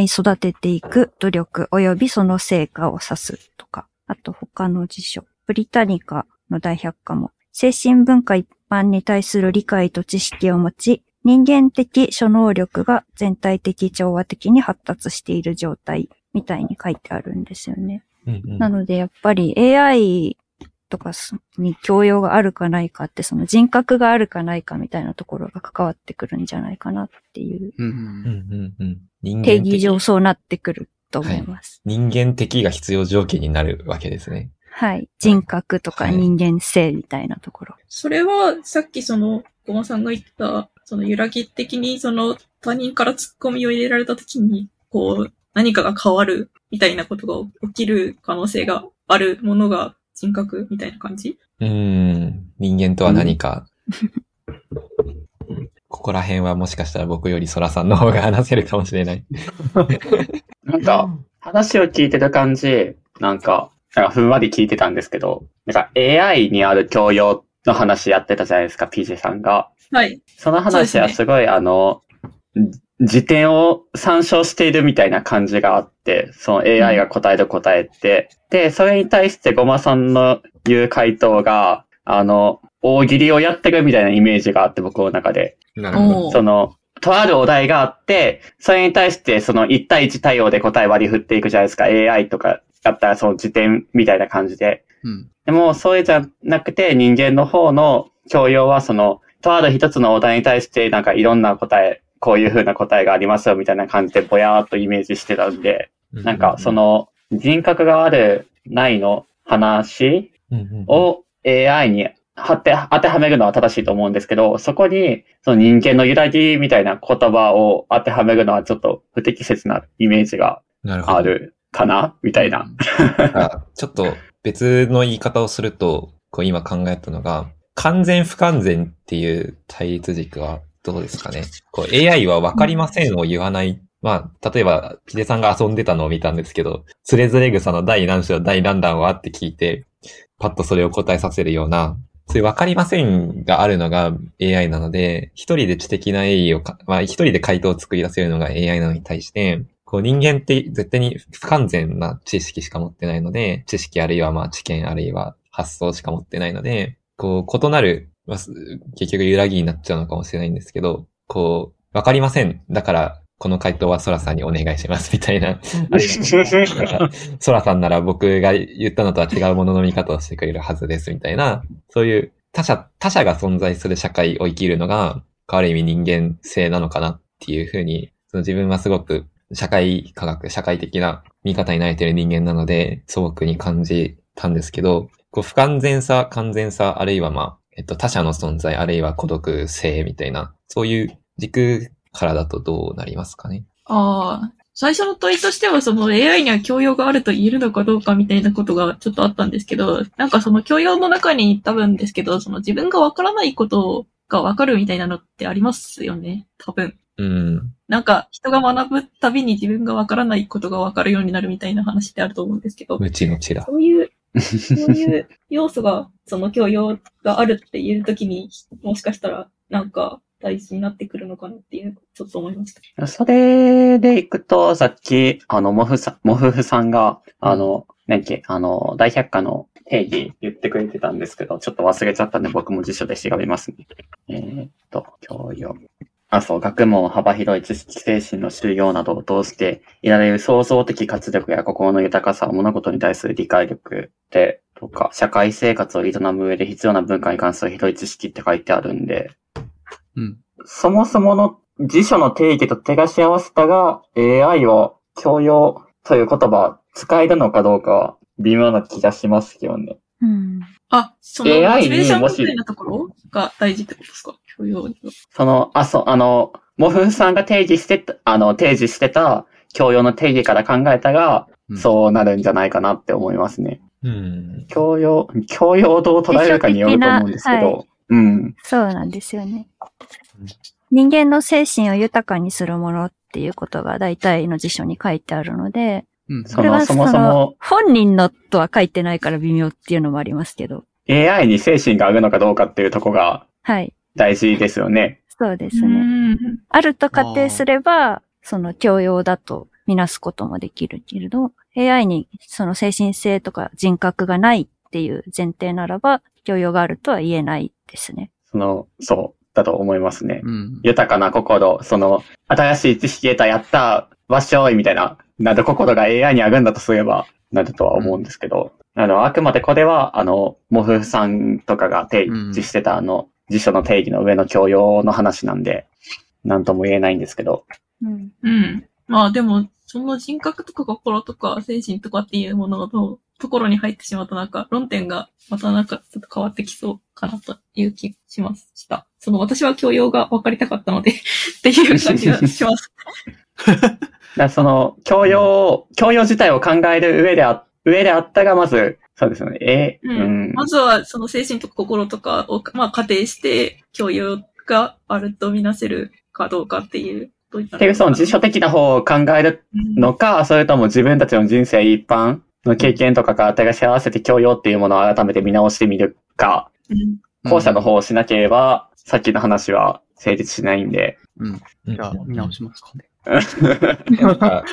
い育てていく努力及びその成果を指すとか、あと他の辞書、ブリタニカの大百科も、精神文化一般に対する理解と知識を持ち、人間的諸能力が全体的調和的に発達している状態みたいに書いてあるんですよね。うんうん、なのでやっぱり AIとかに教養があるかないかって、人格があるかないかみたいなところが関わってくるんじゃないかなっていう。定義上そうなってくると思います。はい、人間的が必要条件になるわけですね。はい。人格とか人間性みたいなところ。はい、それは、さっきごまさんが言った、揺らぎ的に、他人から突っ込みを入れられた時に、何かが変わるみたいなことが起きる可能性があるものが、人格みたいな感じ？人間とは何か。ここら辺はもしかしたら僕よりソラさんの方が話せるかもしれない。なんか、話を聞いてた感じ、なんかふんわり聞いてたんですけど、なんか AI にある教養の話やってたじゃないですか、PJ さんが。はい。その話はすごい、ね、辞典を参照しているみたいな感じがあって、その AI が答える答えって。で、それに対してゴマさんの言う回答が、大喜利をやってるみたいなイメージがあって、僕の中で。なるほど。とあるお題があって、それに対してその1対1対応で答え割り振っていくじゃないですか。AI とかだったらその辞典みたいな感じで。うん、でも、それじゃなくて人間の方の教養はその、とある一つのお題に対してなんかいろんな答え、こういう風な答えがありますよみたいな感じでぼやーっとイメージしてたんで、なんかその人格があるないの話を AI に当てはめるのは正しいと思うんですけど、そこにその人間の揺らぎみたいな言葉を当てはめるのはちょっと不適切なイメージがあるかなみたいな。ちょっと別の言い方をすると、こう今考えたのが、完全不完全っていう対立軸はどうですかね。こう AI は分かりませんを言わない。まあ、例えば、ピデさんが遊んでたのを見たんですけど、つれづれ草の第何章第何弾はって聞いて、パッとそれを答えさせるような、そういう分かりませんがあるのが AI なので、一人で知的な AI を、まあ一人で回答を作り出せるのが AI なのに対して、こう人間って絶対に不完全な知識しか持ってないので、知識あるいはまあ知見あるいは発想しか持ってないので、こう異なる、まあ、結局揺らぎになっちゃうのかもしれないんですけど、こう、わかりません。だから、この回答はソラさんにお願いします、みたいな。ソラさんなら僕が言ったのとは違うものの見方をしてくれるはずです、みたいな。そういう他者が存在する社会を生きるのが、ある意味人間性なのかなっていうふうに、その自分はすごく社会科学、社会的な見方に慣れている人間なので、素朴に感じたんですけど、こう不完全さ、完全さ、あるいはまあ、他者の存在、あるいは孤独性みたいな、そういう軸からだとどうなりますかね。ああ、最初の問いとしては、その AI には教養があると言えるのかどうかみたいなことがちょっとあったんですけど、なんかその教養の中に多分ですけど、その自分がわからないことがわかるみたいなのってありますよね、多分。うん。なんか人が学ぶたびに自分がわからないことがわかるようになるみたいな話ってあると思うんですけど。無知の知ら。そういう要素が、その教養があるっていうときに、もしかしたらなんか大事になってくるのかなっていう、ちょっと思いました。それでいくと、さっき、モフフさんが、何っけ、大百科の定義言ってくれてたんですけど、ちょっと忘れちゃったんで僕も辞書で調べますね。教養。あ、そう、学問、幅広い知識精神の修養などを通して、いられる創造的活力や心の豊かさ、物事に対する理解力で、とか、社会生活を営む上で必要な文化に関する広い知識って書いてあるんで、うん、そもそもの辞書の定義と照らし合わせたが、AI は教養という言葉使えるのかどうかは微妙な気がしますよね。うん、あ、その、モチベーションみたいなところが大事ってことですか？教養。その、モフさんが提示してた教養の定義から考えたら、そうなるんじゃないかなって思いますね。うん、教養をどう捉えるかによると思うんですけど、はい、うん。そうなんですよね。人間の精神を豊かにするものっていうことが大体の辞書に書いてあるので、うん、そもそも本人のとは書いてないから微妙っていうのもありますけど。AI に精神があるのかどうかっていうとこが大事ですよね。はい、そうですね。あると仮定すれば、その教養だとみなすこともできるけれど、AI にその精神性とか人格がないっていう前提ならば、教養があるとは言えないですね。そうだと思いますね。うん、豊かな心、新しい知識得た、やった、わっしょいみたいな。など心が AI にあるんだとすれば、なるとは思うんですけど、あくまでこれは、モフさんとかが提示してた辞書の定義の上の教養の話なんで、なんとも言えないんですけど。うん。うん。まあでも、その人格とか心とか精神とかっていうもののところに入ってしまうとなんか、論点がまたなんかちょっと変わってきそうかなという気がしました。私は教養が分かりたかったので、っていう感じがします。だ教養自体を考える上であったが、まず、そうですよね。まずは、その精神とか心とかを、まあ、仮定して、教養があるとみなせるかどうかっていう。その辞書的な方を考えるのか、それとも自分たちの人生一般の経験とかから照らし合わせて教養っていうものを改めて見直してみるか、後者の方をしなければ、さっきの話は成立しないんで。うん。じゃあ、見直しますかね。なんか、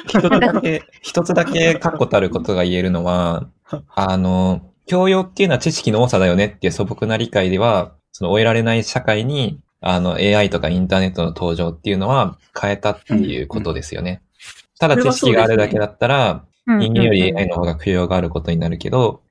一つだけ確固たることが言えるのは、教養っていうのは知識の多さだよねっていう素朴な理解では、その終えられない社会に、AI とかインターネットの登場っていうのは変えたっていうことですよね。うんうん、ただ知識があるだけだったら、ね、人間より AI の方が教養があることになるけど、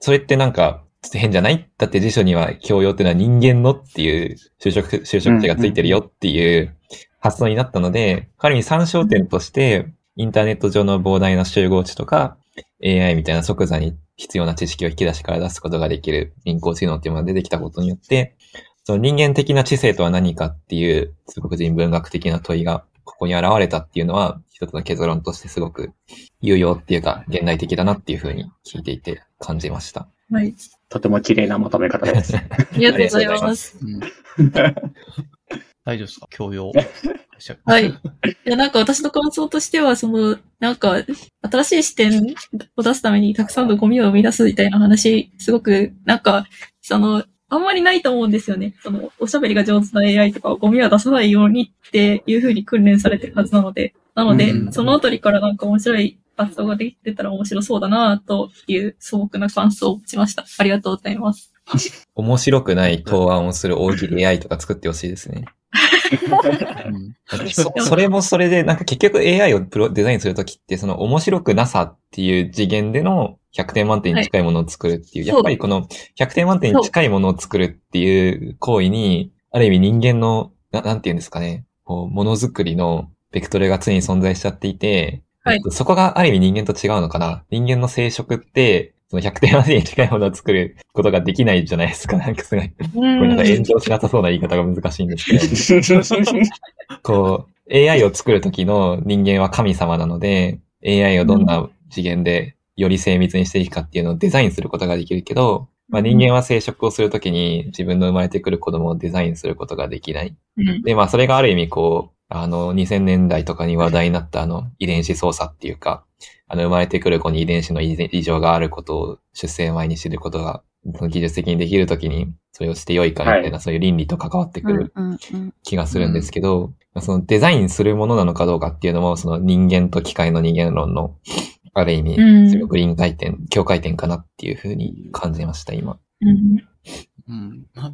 それってなんか、ちょっと変じゃない？だって辞書には教養っていうのは人間のっていう就職地がついてるよっていう発想になったので、仮に参照点としてインターネット上の膨大な集合値とか AI みたいな即座に必要な知識を引き出しから出すことができる人工知能っていうものが出てきたことによって、その人間的な知性とは何かっていうすごく人文学的な問いがここに現れたっていうのは一つの結論としてすごく有用っていうか現代的だなっていうふうに聞いていて感じました。はい。とても綺麗なまとめ方です。ありがとうございます。大丈夫ですか？教養。はい。いや、なんか私の感想としては、なんか、新しい視点を出すためにたくさんのゴミを生み出すみたいな話、すごく、なんか、あんまりないと思うんですよね。おしゃべりが上手な AI とかをゴミは出さないようにっていうふうに訓練されてるはずなので。なので、そのあたりからなんか面白い発想ができてたら面白そうだなという素朴な感想を持ちました。ありがとうございます。面白くない答案をする大喜利 AI とか作ってほしいですね。それもそれで、なんか結局 AI をデザインするときって、その面白くなさっていう次元での100点満点に近いものを作るっていう、はい、やっぱりこの100点満点に近いものを作るっていう行為に、ある意味人間の、なんていうんですかね、こうものづくりのベクトルが常に存在しちゃっていて、はい、そこがある意味人間と違うのかな。人間の生殖って、その100点までに近いものを作ることができないじゃないですか。なんかすごい。これなんか炎上しなさそうな言い方が難しいんですけど。こう、AI を作るときの人間は神様なので、AI をどんな次元でより精密にしていくかっていうのをデザインすることができるけど、まあ、人間は生殖をするときに自分の生まれてくる子供をデザインすることができない。で、まあそれがある意味こう、2000年代とかに話題になった遺伝子操作っていうか、生まれてくる子に遺伝子の異常があることを出生前に知ることが、その技術的にできるときに、それをして良いかみたいな、はい、そういう倫理と関わってくる気がするんですけど、そのデザインするものなのかどうかっていうのも、その人間と機械の人間論の、ある意味、すごく臨界点、境界点かなっていうふうに感じました、今。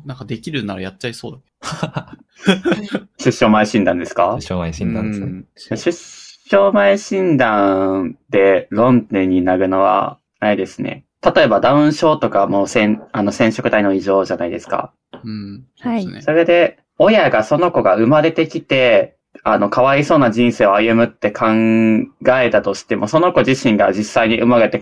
なんかできるならやっちゃいそうだ。出生前診断ですか？出生前診断ですね。出生前診断で論点になるのはないですね。例えばダウン症とかも染色体の異常じゃないですか。はい、ね。それで親がその子が生まれてきてかわいそうな人生を歩むって考えたとしても、その子自身が実際に生まれて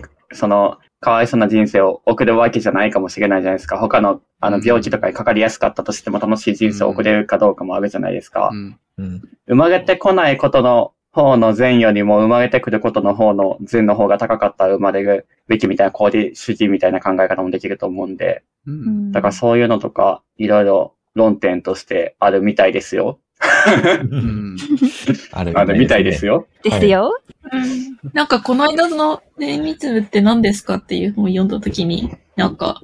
かわいそうな人生を送るわけじゃないかもしれないじゃないですか。他の、病気とかにかかりやすかったとしても楽しい人生を送れるかどうかもあるじゃないですか。生まれてこないことの方の善よりも生まれてくることの方の善の方が高かったら生まれるべきみたいな、功利主義みたいな考え方もできると思うんで。だからそういうのとか、いろいろ論点としてあるみたいですよ。あるみたいですよ。ですよ。はい、なんかこの間のネーミズムって何ですかっていう本を読んだときに、なんか、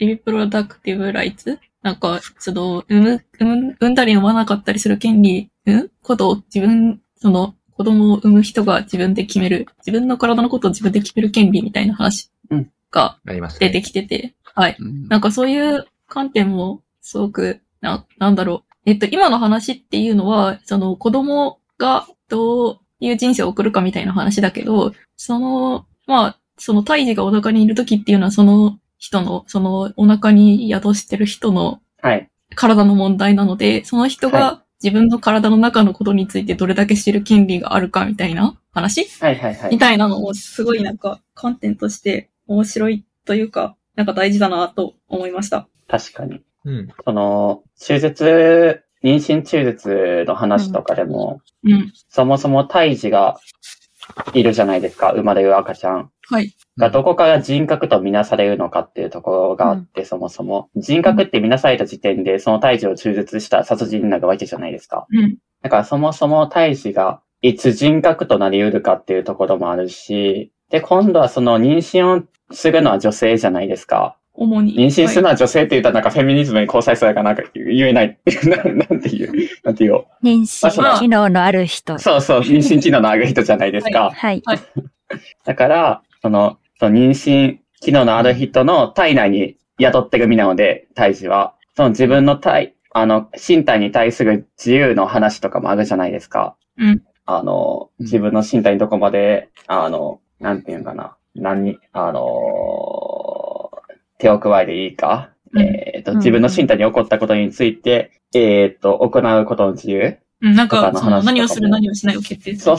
リプロダクティブライツ？なんか、産んだり産まなかったりする権利、ことを自分、子供を産む人が自分で決める、自分の体のことを自分で決める権利みたいな話が出てきてて、はい。なんかそういう観点もすごく、なんだろう。今の話っていうのは、子供がどういう人生を送るかみたいな話だけど、胎児がお腹にいる時っていうのは、その人の、お腹に宿してる人の、体の問題なので、その人が自分の体の中のことについてどれだけ知る権利があるかみたいな話、みたいなのも、すごいなんか、観点として面白いというか、なんか大事だなと思いました。確かに。妊娠中絶の話とかでも、そもそも胎児がいるじゃないですか、生まれる赤ちゃん。がどこから人格とみなされるのかっていうところがあって、そもそも。人格ってみなされた時点で、その胎児を中絶した殺人になるわけじゃないですか。だからそもそも胎児がいつ人格となり得るかっていうところもあるし、で、今度はその妊娠をするのは女性じゃないですか。主に。妊娠するのは女性って言ったらなんかフェミニズムに交際されたらなんか言えない。なんて言う。妊娠機能のある人。そう、妊娠機能のある人じゃないですか。はい。はい、だから、その妊娠機能のある人の体内に宿ってる身なので、胎児は。その自分の身体に対する自由の話とかもあるじゃないですか。うん。自分の身体にどこまで、なんていうのかな。手を加えていいか、うん、自分の身体に起こったことについて、行うことの自由、うん、なんか、何をする何をしないを決定する。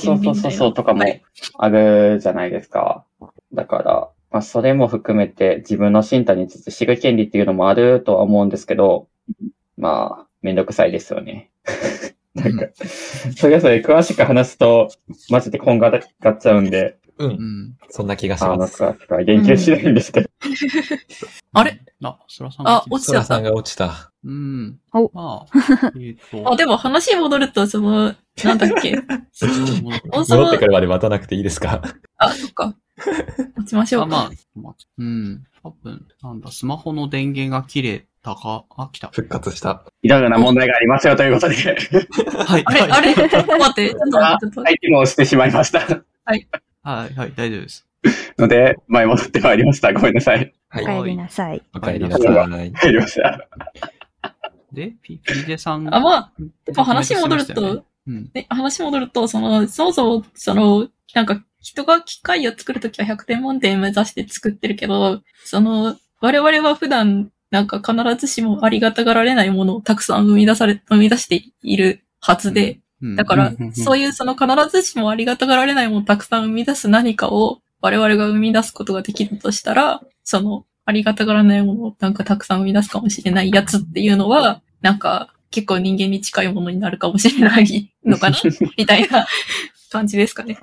そうとかもあるじゃないですか。はい、だから、まあ、それも含めて自分の身体について知る権利っていうのもあるとは思うんですけど、まあ、めんどくさいですよね。なんか、それぞれ詳しく話すと、マジでこんがらがっちゃうんで、うん。そんな気がします。言及しないんですけど。あれ空さんが落ちた。うん。お。まあ、でも話戻ると、なんだっけ。戻ってくるまで待たなくていいですか？そっか。待ちましょうか。うん。多分、なんだ、スマホの電源が切れたか、来た。復活した。いろいろな問題がありますよということで。はい。あれ待って、ちょっと。アイテムをしてしまいました。はい。はい、大丈夫です。ので、前戻ってまいりました。ごめんなさい。はい。お帰りなさい。お帰りなさい。帰りました。で、PJ さんが。話戻ると、そもそも、なんか、人が機械を作るときは100点満点目指して作ってるけど、我々は普段、なんか必ずしもありがたがられないものをたくさん生み出しているはずで、だから、そういう必ずしもありがたがられないものをたくさん生み出す何かを我々が生み出すことができるとしたら、ありがたがらないものをなんかたくさん生み出すかもしれないやつっていうのは、なんか結構人間に近いものになるかもしれないのかなみたいな感じですかね。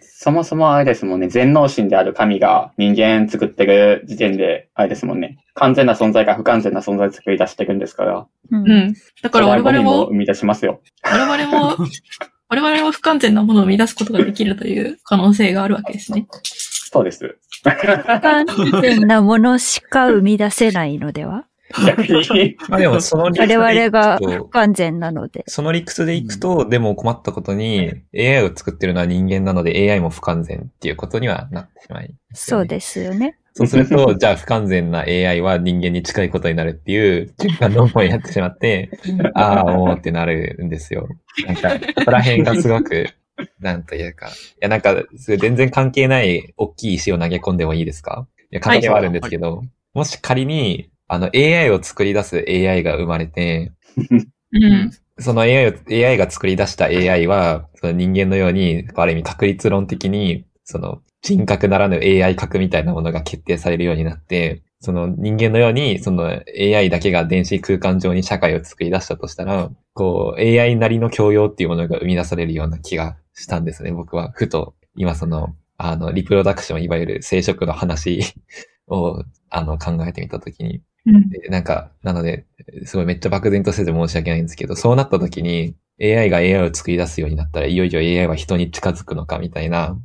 そもそもあれですもんね、全能神である神が人間作ってる時点で、あれですもんね、完全な存在か不完全な存在作り出してるんですから。うん。だから我々も、生み出しますよ。我々も不完全なものを生み出すことができるという可能性があるわけですね。そうです。不完全なものしか生み出せないのでは？でも我々が不完全なので。その理屈でいくと、でも困ったことに、AI を作ってるのは人間なので AI も不完全っていうことにはなってしまい、ね。そうですよね。そうすると、じゃあ不完全な AI は人間に近いことになるっていう循環の思いになってしまって、もうってなるんですよ。なんか、そこら辺がすごく、なんというか。いや、なんか、全然関係ない大きい石を投げ込んでもいいですか？いや、関係はあるんですけど、もし仮に、AI を作り出す AI が生まれて、うん、その AI が作り出した AI は、その人間のように、ある意味確率論的に、人格ならぬ AI 格みたいなものが決定されるようになって、その人間のように、AI だけが電子空間上に社会を作り出したとしたら、こう、AI なりの教養っていうものが生み出されるような気がしたんですね、僕は。ふと、今リプロダクション、いわゆる生殖の話を、考えてみたときに。なんか、なので、すごいめっちゃ漠然とせず申し訳ないんですけど、そうなった時に AI が AI を作り出すようになったら、いよいよ AI は人に近づくのかみたいな、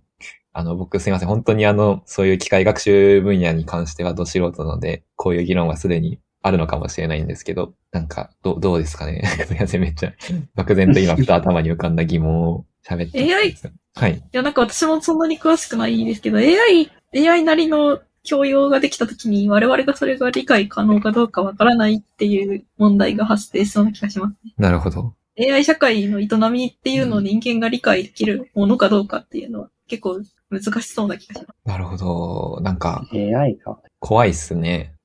僕すいません、本当にそういう機械学習分野に関してはど素人なので、こういう議論はすでにあるのかもしれないんですけど、なんか、どうですかねすいません、めっちゃ、漠然と今、頭に浮かんだ疑問を喋ってます。AI？ はい。いや、なんか私もそんなに詳しくないですけど、AI なりの、教養ができたときに我々がそれが理解可能かどうかわからないっていう問題が発生しそうな気がしますね。なるほど。AI 社会の営みっていうのを人間が理解できるものかどうかっていうのは結構難しそうな気がします。なるほど。なんか、AI が怖いっすね。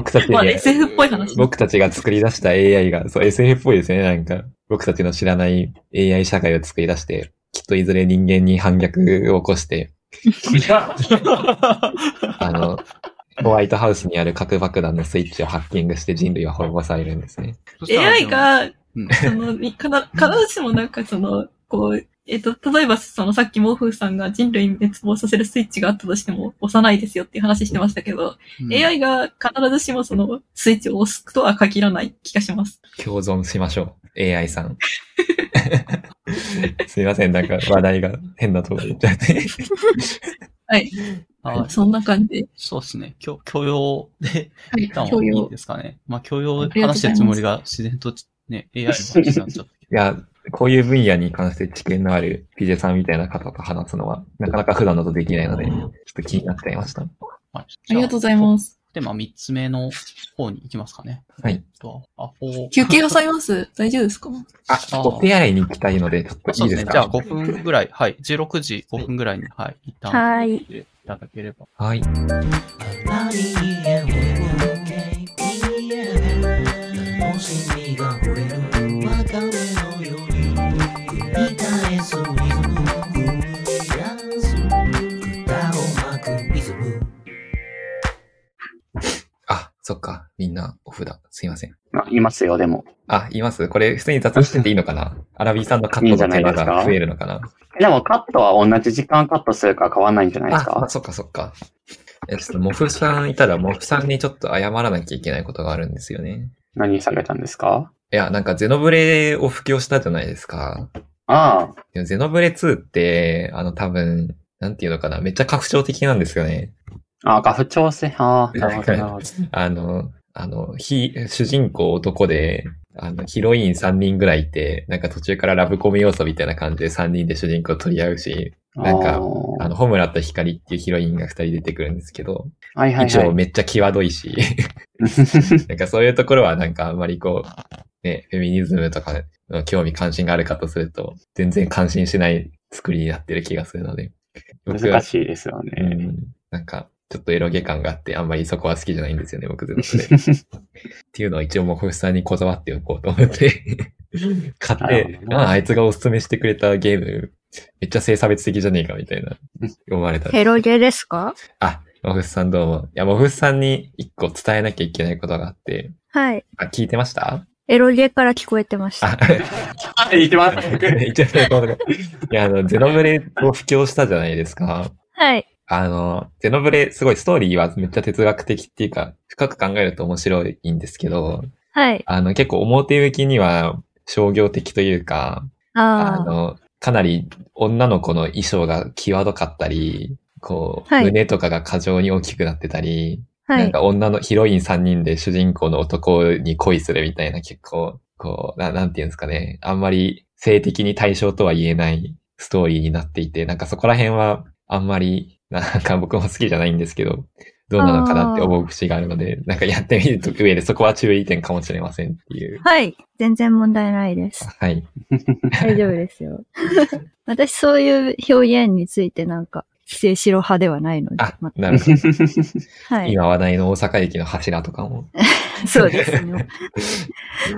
SF っぽい話。僕たちが作り出した AI が、そう、SF っぽいですね。なんか、僕たちの知らない AI 社会を作り出して、きっといずれ人間に反逆を起こして、ホワイトハウスにある核爆弾のスイッチをハッキングして人類は滅ぼされるんですね。AI が、必ずしもなんか例えばさっきモーフーさんが人類滅亡させるスイッチがあったとしても押さないですよっていう話してましたけど、AI が必ずしもスイッチを押すとは限らない気がします。共存しましょう。AI さん。すいません、なんか話題が変なところに行っちゃって。はい。ああ、そんな感じ。そうですね。教養で一旦はいいですかね。まあ教養で話してるつもりが自然とね、AI の話になっちゃった。いや、こういう分野に関して知見のある PJ さんみたいな方と話すのは、なかなか普段だとできないので、ちょっと気になっちゃいました。ありがとうございます。で、まあ3つ目の方に行きますかね。はい。休憩なさいます大丈夫ですか？あ、お手洗いに行きたいので、ちょっといいですか？そうですね。じゃあ5分ぐらい、はい。16時5分ぐらいに、はい。一旦。はい。いただければ。はい。あ、そっか。みんなお札。すいません。いますよ、でも。います？これ普通に雑してていいのかな？アラビーさんのカットの手間が増えるのかな？でもカットは同じ時間カットするから変わんないんじゃないですか？そっかそっか。ちょっとモフさんいたらモフさんにちょっと謝らなきゃいけないことがあるんですよね。何されたんですか？いや、なんかゼノブレを布教したじゃないですか。ああ。ゼノブレ2って、多分、なんていうのかな、めっちゃ拡張的なんですよね。拡張性、なるほどなるほど。主人公男で、ヒロイン3人ぐらいいて、なんか途中からラブコメ要素みたいな感じで3人で主人公を取り合うし、なんか、ホムラとヒカリっていうヒロインが2人出てくるんですけど、はいはいはい、一応めっちゃ際どいし、なんかそういうところはなんかあんまりこう、ね、フェミニズムとかの興味関心があるかとすると、全然関心しない作りになってる気がするので。難しいですよね。なんか、ちょっとエロゲ感があって、あんまりそこは好きじゃないんですよね、僕ずっとね。っていうのを一応もうホフさんにこだわっておこうと思って、買って、あいつがおすすめしてくれたゲーム、めっちゃ性差別的じゃねえかみたいな、思われた。エロゲですか？モフさんどうも。いや、モフさんに一個伝えなきゃいけないことがあって。はい。聞いてました？エロゲから聞こえてました。言ってます。いや、ゼノブレを布教したじゃないですか。はい。ゼノブレ、すごいストーリーはめっちゃ哲学的っていうか、深く考えると面白いんですけど、はい。結構表向きには商業的というか、かなり女の子の衣装が際どかったり、こう、はい、胸とかが過剰に大きくなってたり、はい、なんかヒロイン3人で主人公の男に恋するみたいな結構、こう、なんていうんですかね、あんまり性的に対象とは言えないストーリーになっていて、なんかそこら辺はあんまり、なんか僕も好きじゃないんですけど、どうなのかなって思う節があるので、なんかやってみると上でそこは注意点かもしれませんっていう。はい。全然問題ないです。はい。大丈夫ですよ。私そういう表現についてなんか、規制しろ派ではないので。なるほど。はい。今話題の大阪駅の柱とかも。そうですね。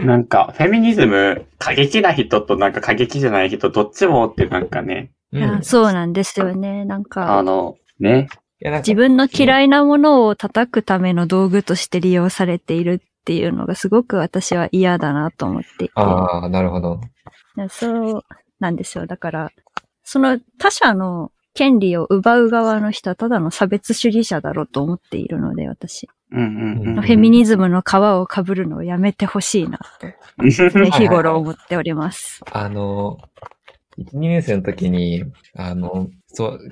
なんか、フェミニズム、過激な人となんか過激じゃない人、どっちもってなんかね。そうなんですよね。なんか。ね。自分の嫌いなものを叩くための道具として利用されているっていうのがすごく私は嫌だなと思っていて。なるほど。そうなんですよ。だから、その他者の権利を奪う側の人はただの差別主義者だろうと思っているので、私。フェミニズムの皮を被るのをやめてほしいなって、日頃思っております。1、2年生の時に、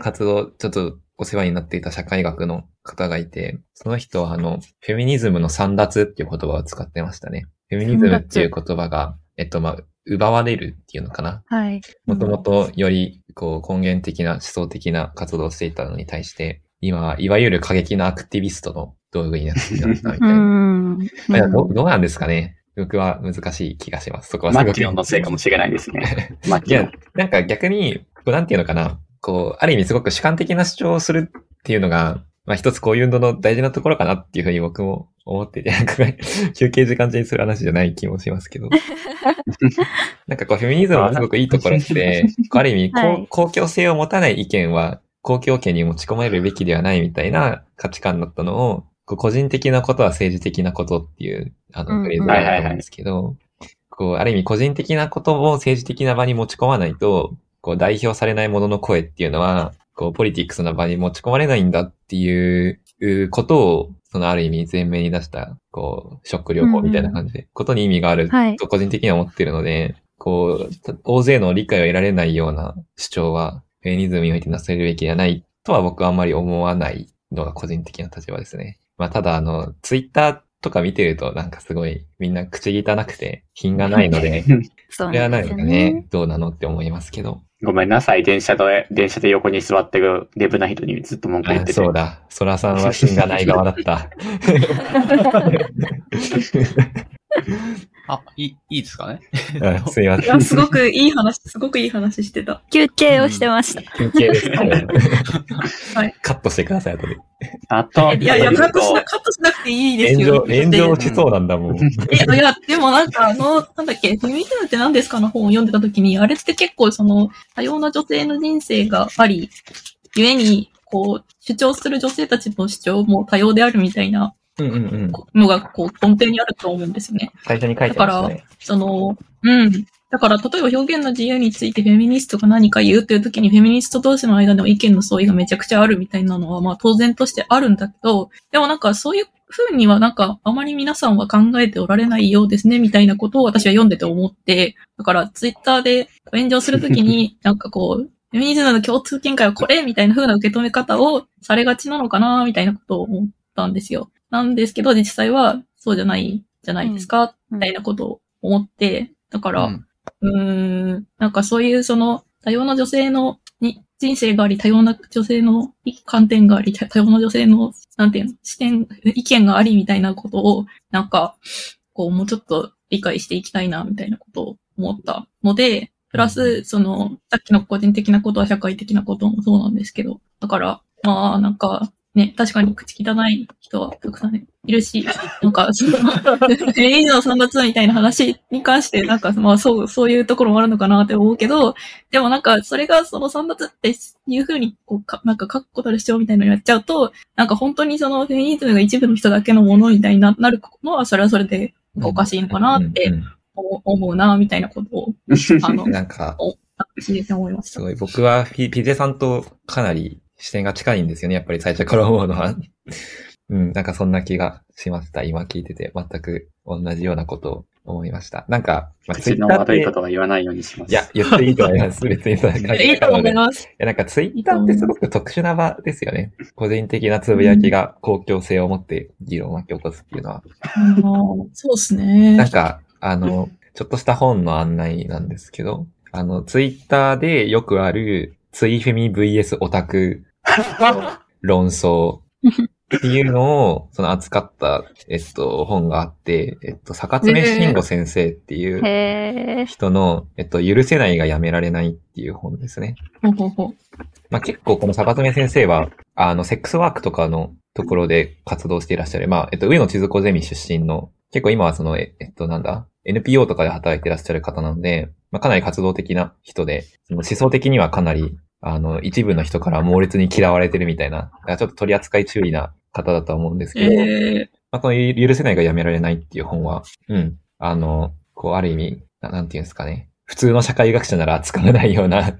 活動、ちょっとお世話になっていた社会学の方がいて、その人はフェミニズムの簒奪っていう言葉を使ってましたね。フェミニズムっていう言葉が、奪われるっていうのかな。はい。もともとより、こう、根源的な思想的な活動をしていたのに対して、今は、いわゆる過激なアクティビストの道具になっていたみたいな。どうなんですかね。僕は難しい気がします。そこはすごく。マキオンのせいかもしれないですね。いや、なんか逆に、なんていうのかな。こう、ある意味すごく主観的な主張をするっていうのが、まあ一つこういう運動の大事なところかなっていうふうに僕も思ってて、なんか休憩時間中にする話じゃない気もしますけど。なんかこう、フェミニズムのすごくいいところって、ある意味、公共性を持たない意見は公共権に持ち込まれるべきではないみたいな価値観だったのを、個人的なことは政治的なことっていう、フレーズがあると思うんですけど、こう、ある意味個人的なことを政治的な場に持ち込まないと、こう、代表されないものの声っていうのは、こう、ポリティクスの場に持ち込まれないんだっていうことを、そのある意味前面に出した、こう、ショック療法みたいな感じで、ことに意味があると個人的には思ってるので、こう、大勢の理解を得られないような主張は、フェミニズムにおいてなされるべきではない。とは僕はあんまり思わないのが個人的な立場ですね。まあただツイッターとか見てるとなんかすごいみんな口汚くて品がないので、それはなんかね、どうなのって思いますけど。ごめんなさい、電車で横に座ってるデブな人にずっと文句言ってて。そうだ、ソラさんは品がない側だった。あ、いいですかね。すいません。すごくいい話してた。休憩をしてました。休憩ですかね。はい。カットしてください、後で。いや、カットしなくていいですよ。炎上しそうなんだもん。いや、でもなんかなんだっけ、フェミニズムって何ですかの本を読んでた時に、あれって結構多様な女性の人生があり、ゆえに、主張する女性たちの主張も多様であるみたいな。うんうんうん、のが根底にあると思うんですよね。最初に書いてますね。だから、だから、例えば表現の自由についてフェミニストが何か言うというときに、フェミニスト同士の間でも意見の相違がめちゃくちゃあるみたいなのは、まあ当然としてあるんだけど、でもなんかそういうふうにはなんかあまり皆さんは考えておられないようですね、みたいなことを私は読んでて思って、だからツイッターで炎上するときに、なんかフェミニズムの共通見解はこれみたいな風な受け止め方をされがちなのかな、みたいなことを思ったんですよ。なんですけど、実際はそうじゃないじゃないですか、みたいなことを思って、だから、なんかそういう多様な女性の人生があり、多様な女性の観点があり、多様な女性の、なんていうの、意見がありみたいなことを、なんか、もうちょっと理解していきたいな、みたいなことを思ったので、プラス、さっきの個人的なことは社会的なこともそうなんですけど、だから、まあ、なんか、ね、確かに口汚い人はたくさん、ね、いるし、なんか、以上3月みたいな話に関して、なんか、まあそういうところもあるのかなって思うけど、でもなんか、それが3月っていう風に、なんか確固たる主張みたいなのをやっちゃうと、なんか本当にフェミニズムが一部の人だけのものみたいになるのは、それはそれでおかしいのかなって思うな、みたいなことを、なんか、思いました。すごい、僕はPJさんとかなり、視点が近いんですよね。やっぱり最初から思うのは。うん、なんかそんな気がしました。今聞いてて、全く同じようなことを思いました。なんか、ツイッターって。口の悪いことは言わないようにします。いや、言っていいと思います。別にそんな感じ。いいと思います。いや、なんかツイッターってすごく特殊な場ですよね。個人的なつぶやきが公共性を持って議論を巻き起こすっていうのは。そうですね。なんか、ちょっとした本の案内なんですけど、ツイッターでよくある、ツイフェミ vs オタク、論争っていうのを扱った本があって坂爪慎吾先生っていう人の許せないがやめられないっていう本ですね。まあ結構この坂爪先生はセックスワークとかのところで活動していらっしゃるまあ上野千鶴子ゼミ出身の結構今はなんだ NPO とかで働いていらっしゃる方なのでまあかなり活動的な人で思想的にはかなり一部の人から猛烈に嫌われてるみたいな、ちょっと取り扱い注意な方だと思うんですけど、まあ、この許せないがやめられないっていう本は、うん、ある意味、なんていうんですかね、普通の社会学者なら扱わないような、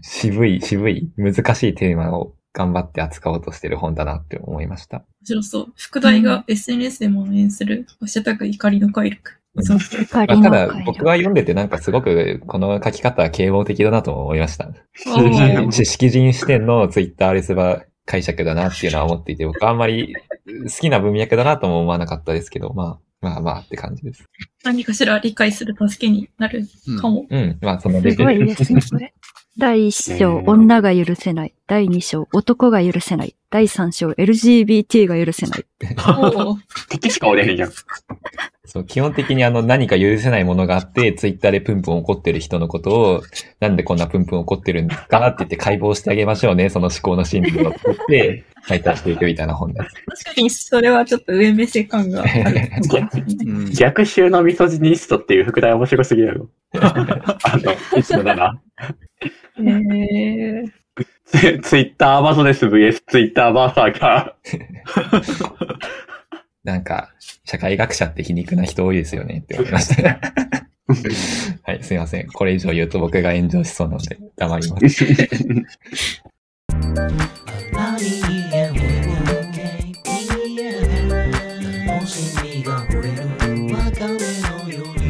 渋い、難しいテーマを頑張って扱おうとしてる本だなって思いました。面白そう。副題が SNS でも応援する、ハッシュタグ怒りの快楽。そうですね。ただ、僕は読んでてなんかすごく、この書き方は啓蒙的だなと思いました。知識人視点のツイッターレスバ解釈だなっていうのは思っていて、僕はあんまり好きな文脈だなとも思わなかったですけど、まあって感じです。何かしら理解する助けになるかも。うん、まあそのレベル。すごいですね、これ。第1章、女が許せない。第2章、男が許せない。第3章、LGBT が許せない。敵しかおれへんやん。そう、基本的に何か許せないものがあって、ツイッターでプンプン怒ってる人のことを、なんでこんなプンプン怒ってるんですかって言って解剖してあげましょうね。その思考の真理を作って、解体していくみたいな本です。確かに、それはちょっと上目線感がある、ね逆襲のミソジニストっていう副題面白すぎるよ。17。ツイッターバトです vs ツイッターバーサーかなんか社会学者って皮肉な人多いですよねって思いましたねはいすいませんこれ以上言うと僕が炎上しそうなので黙ります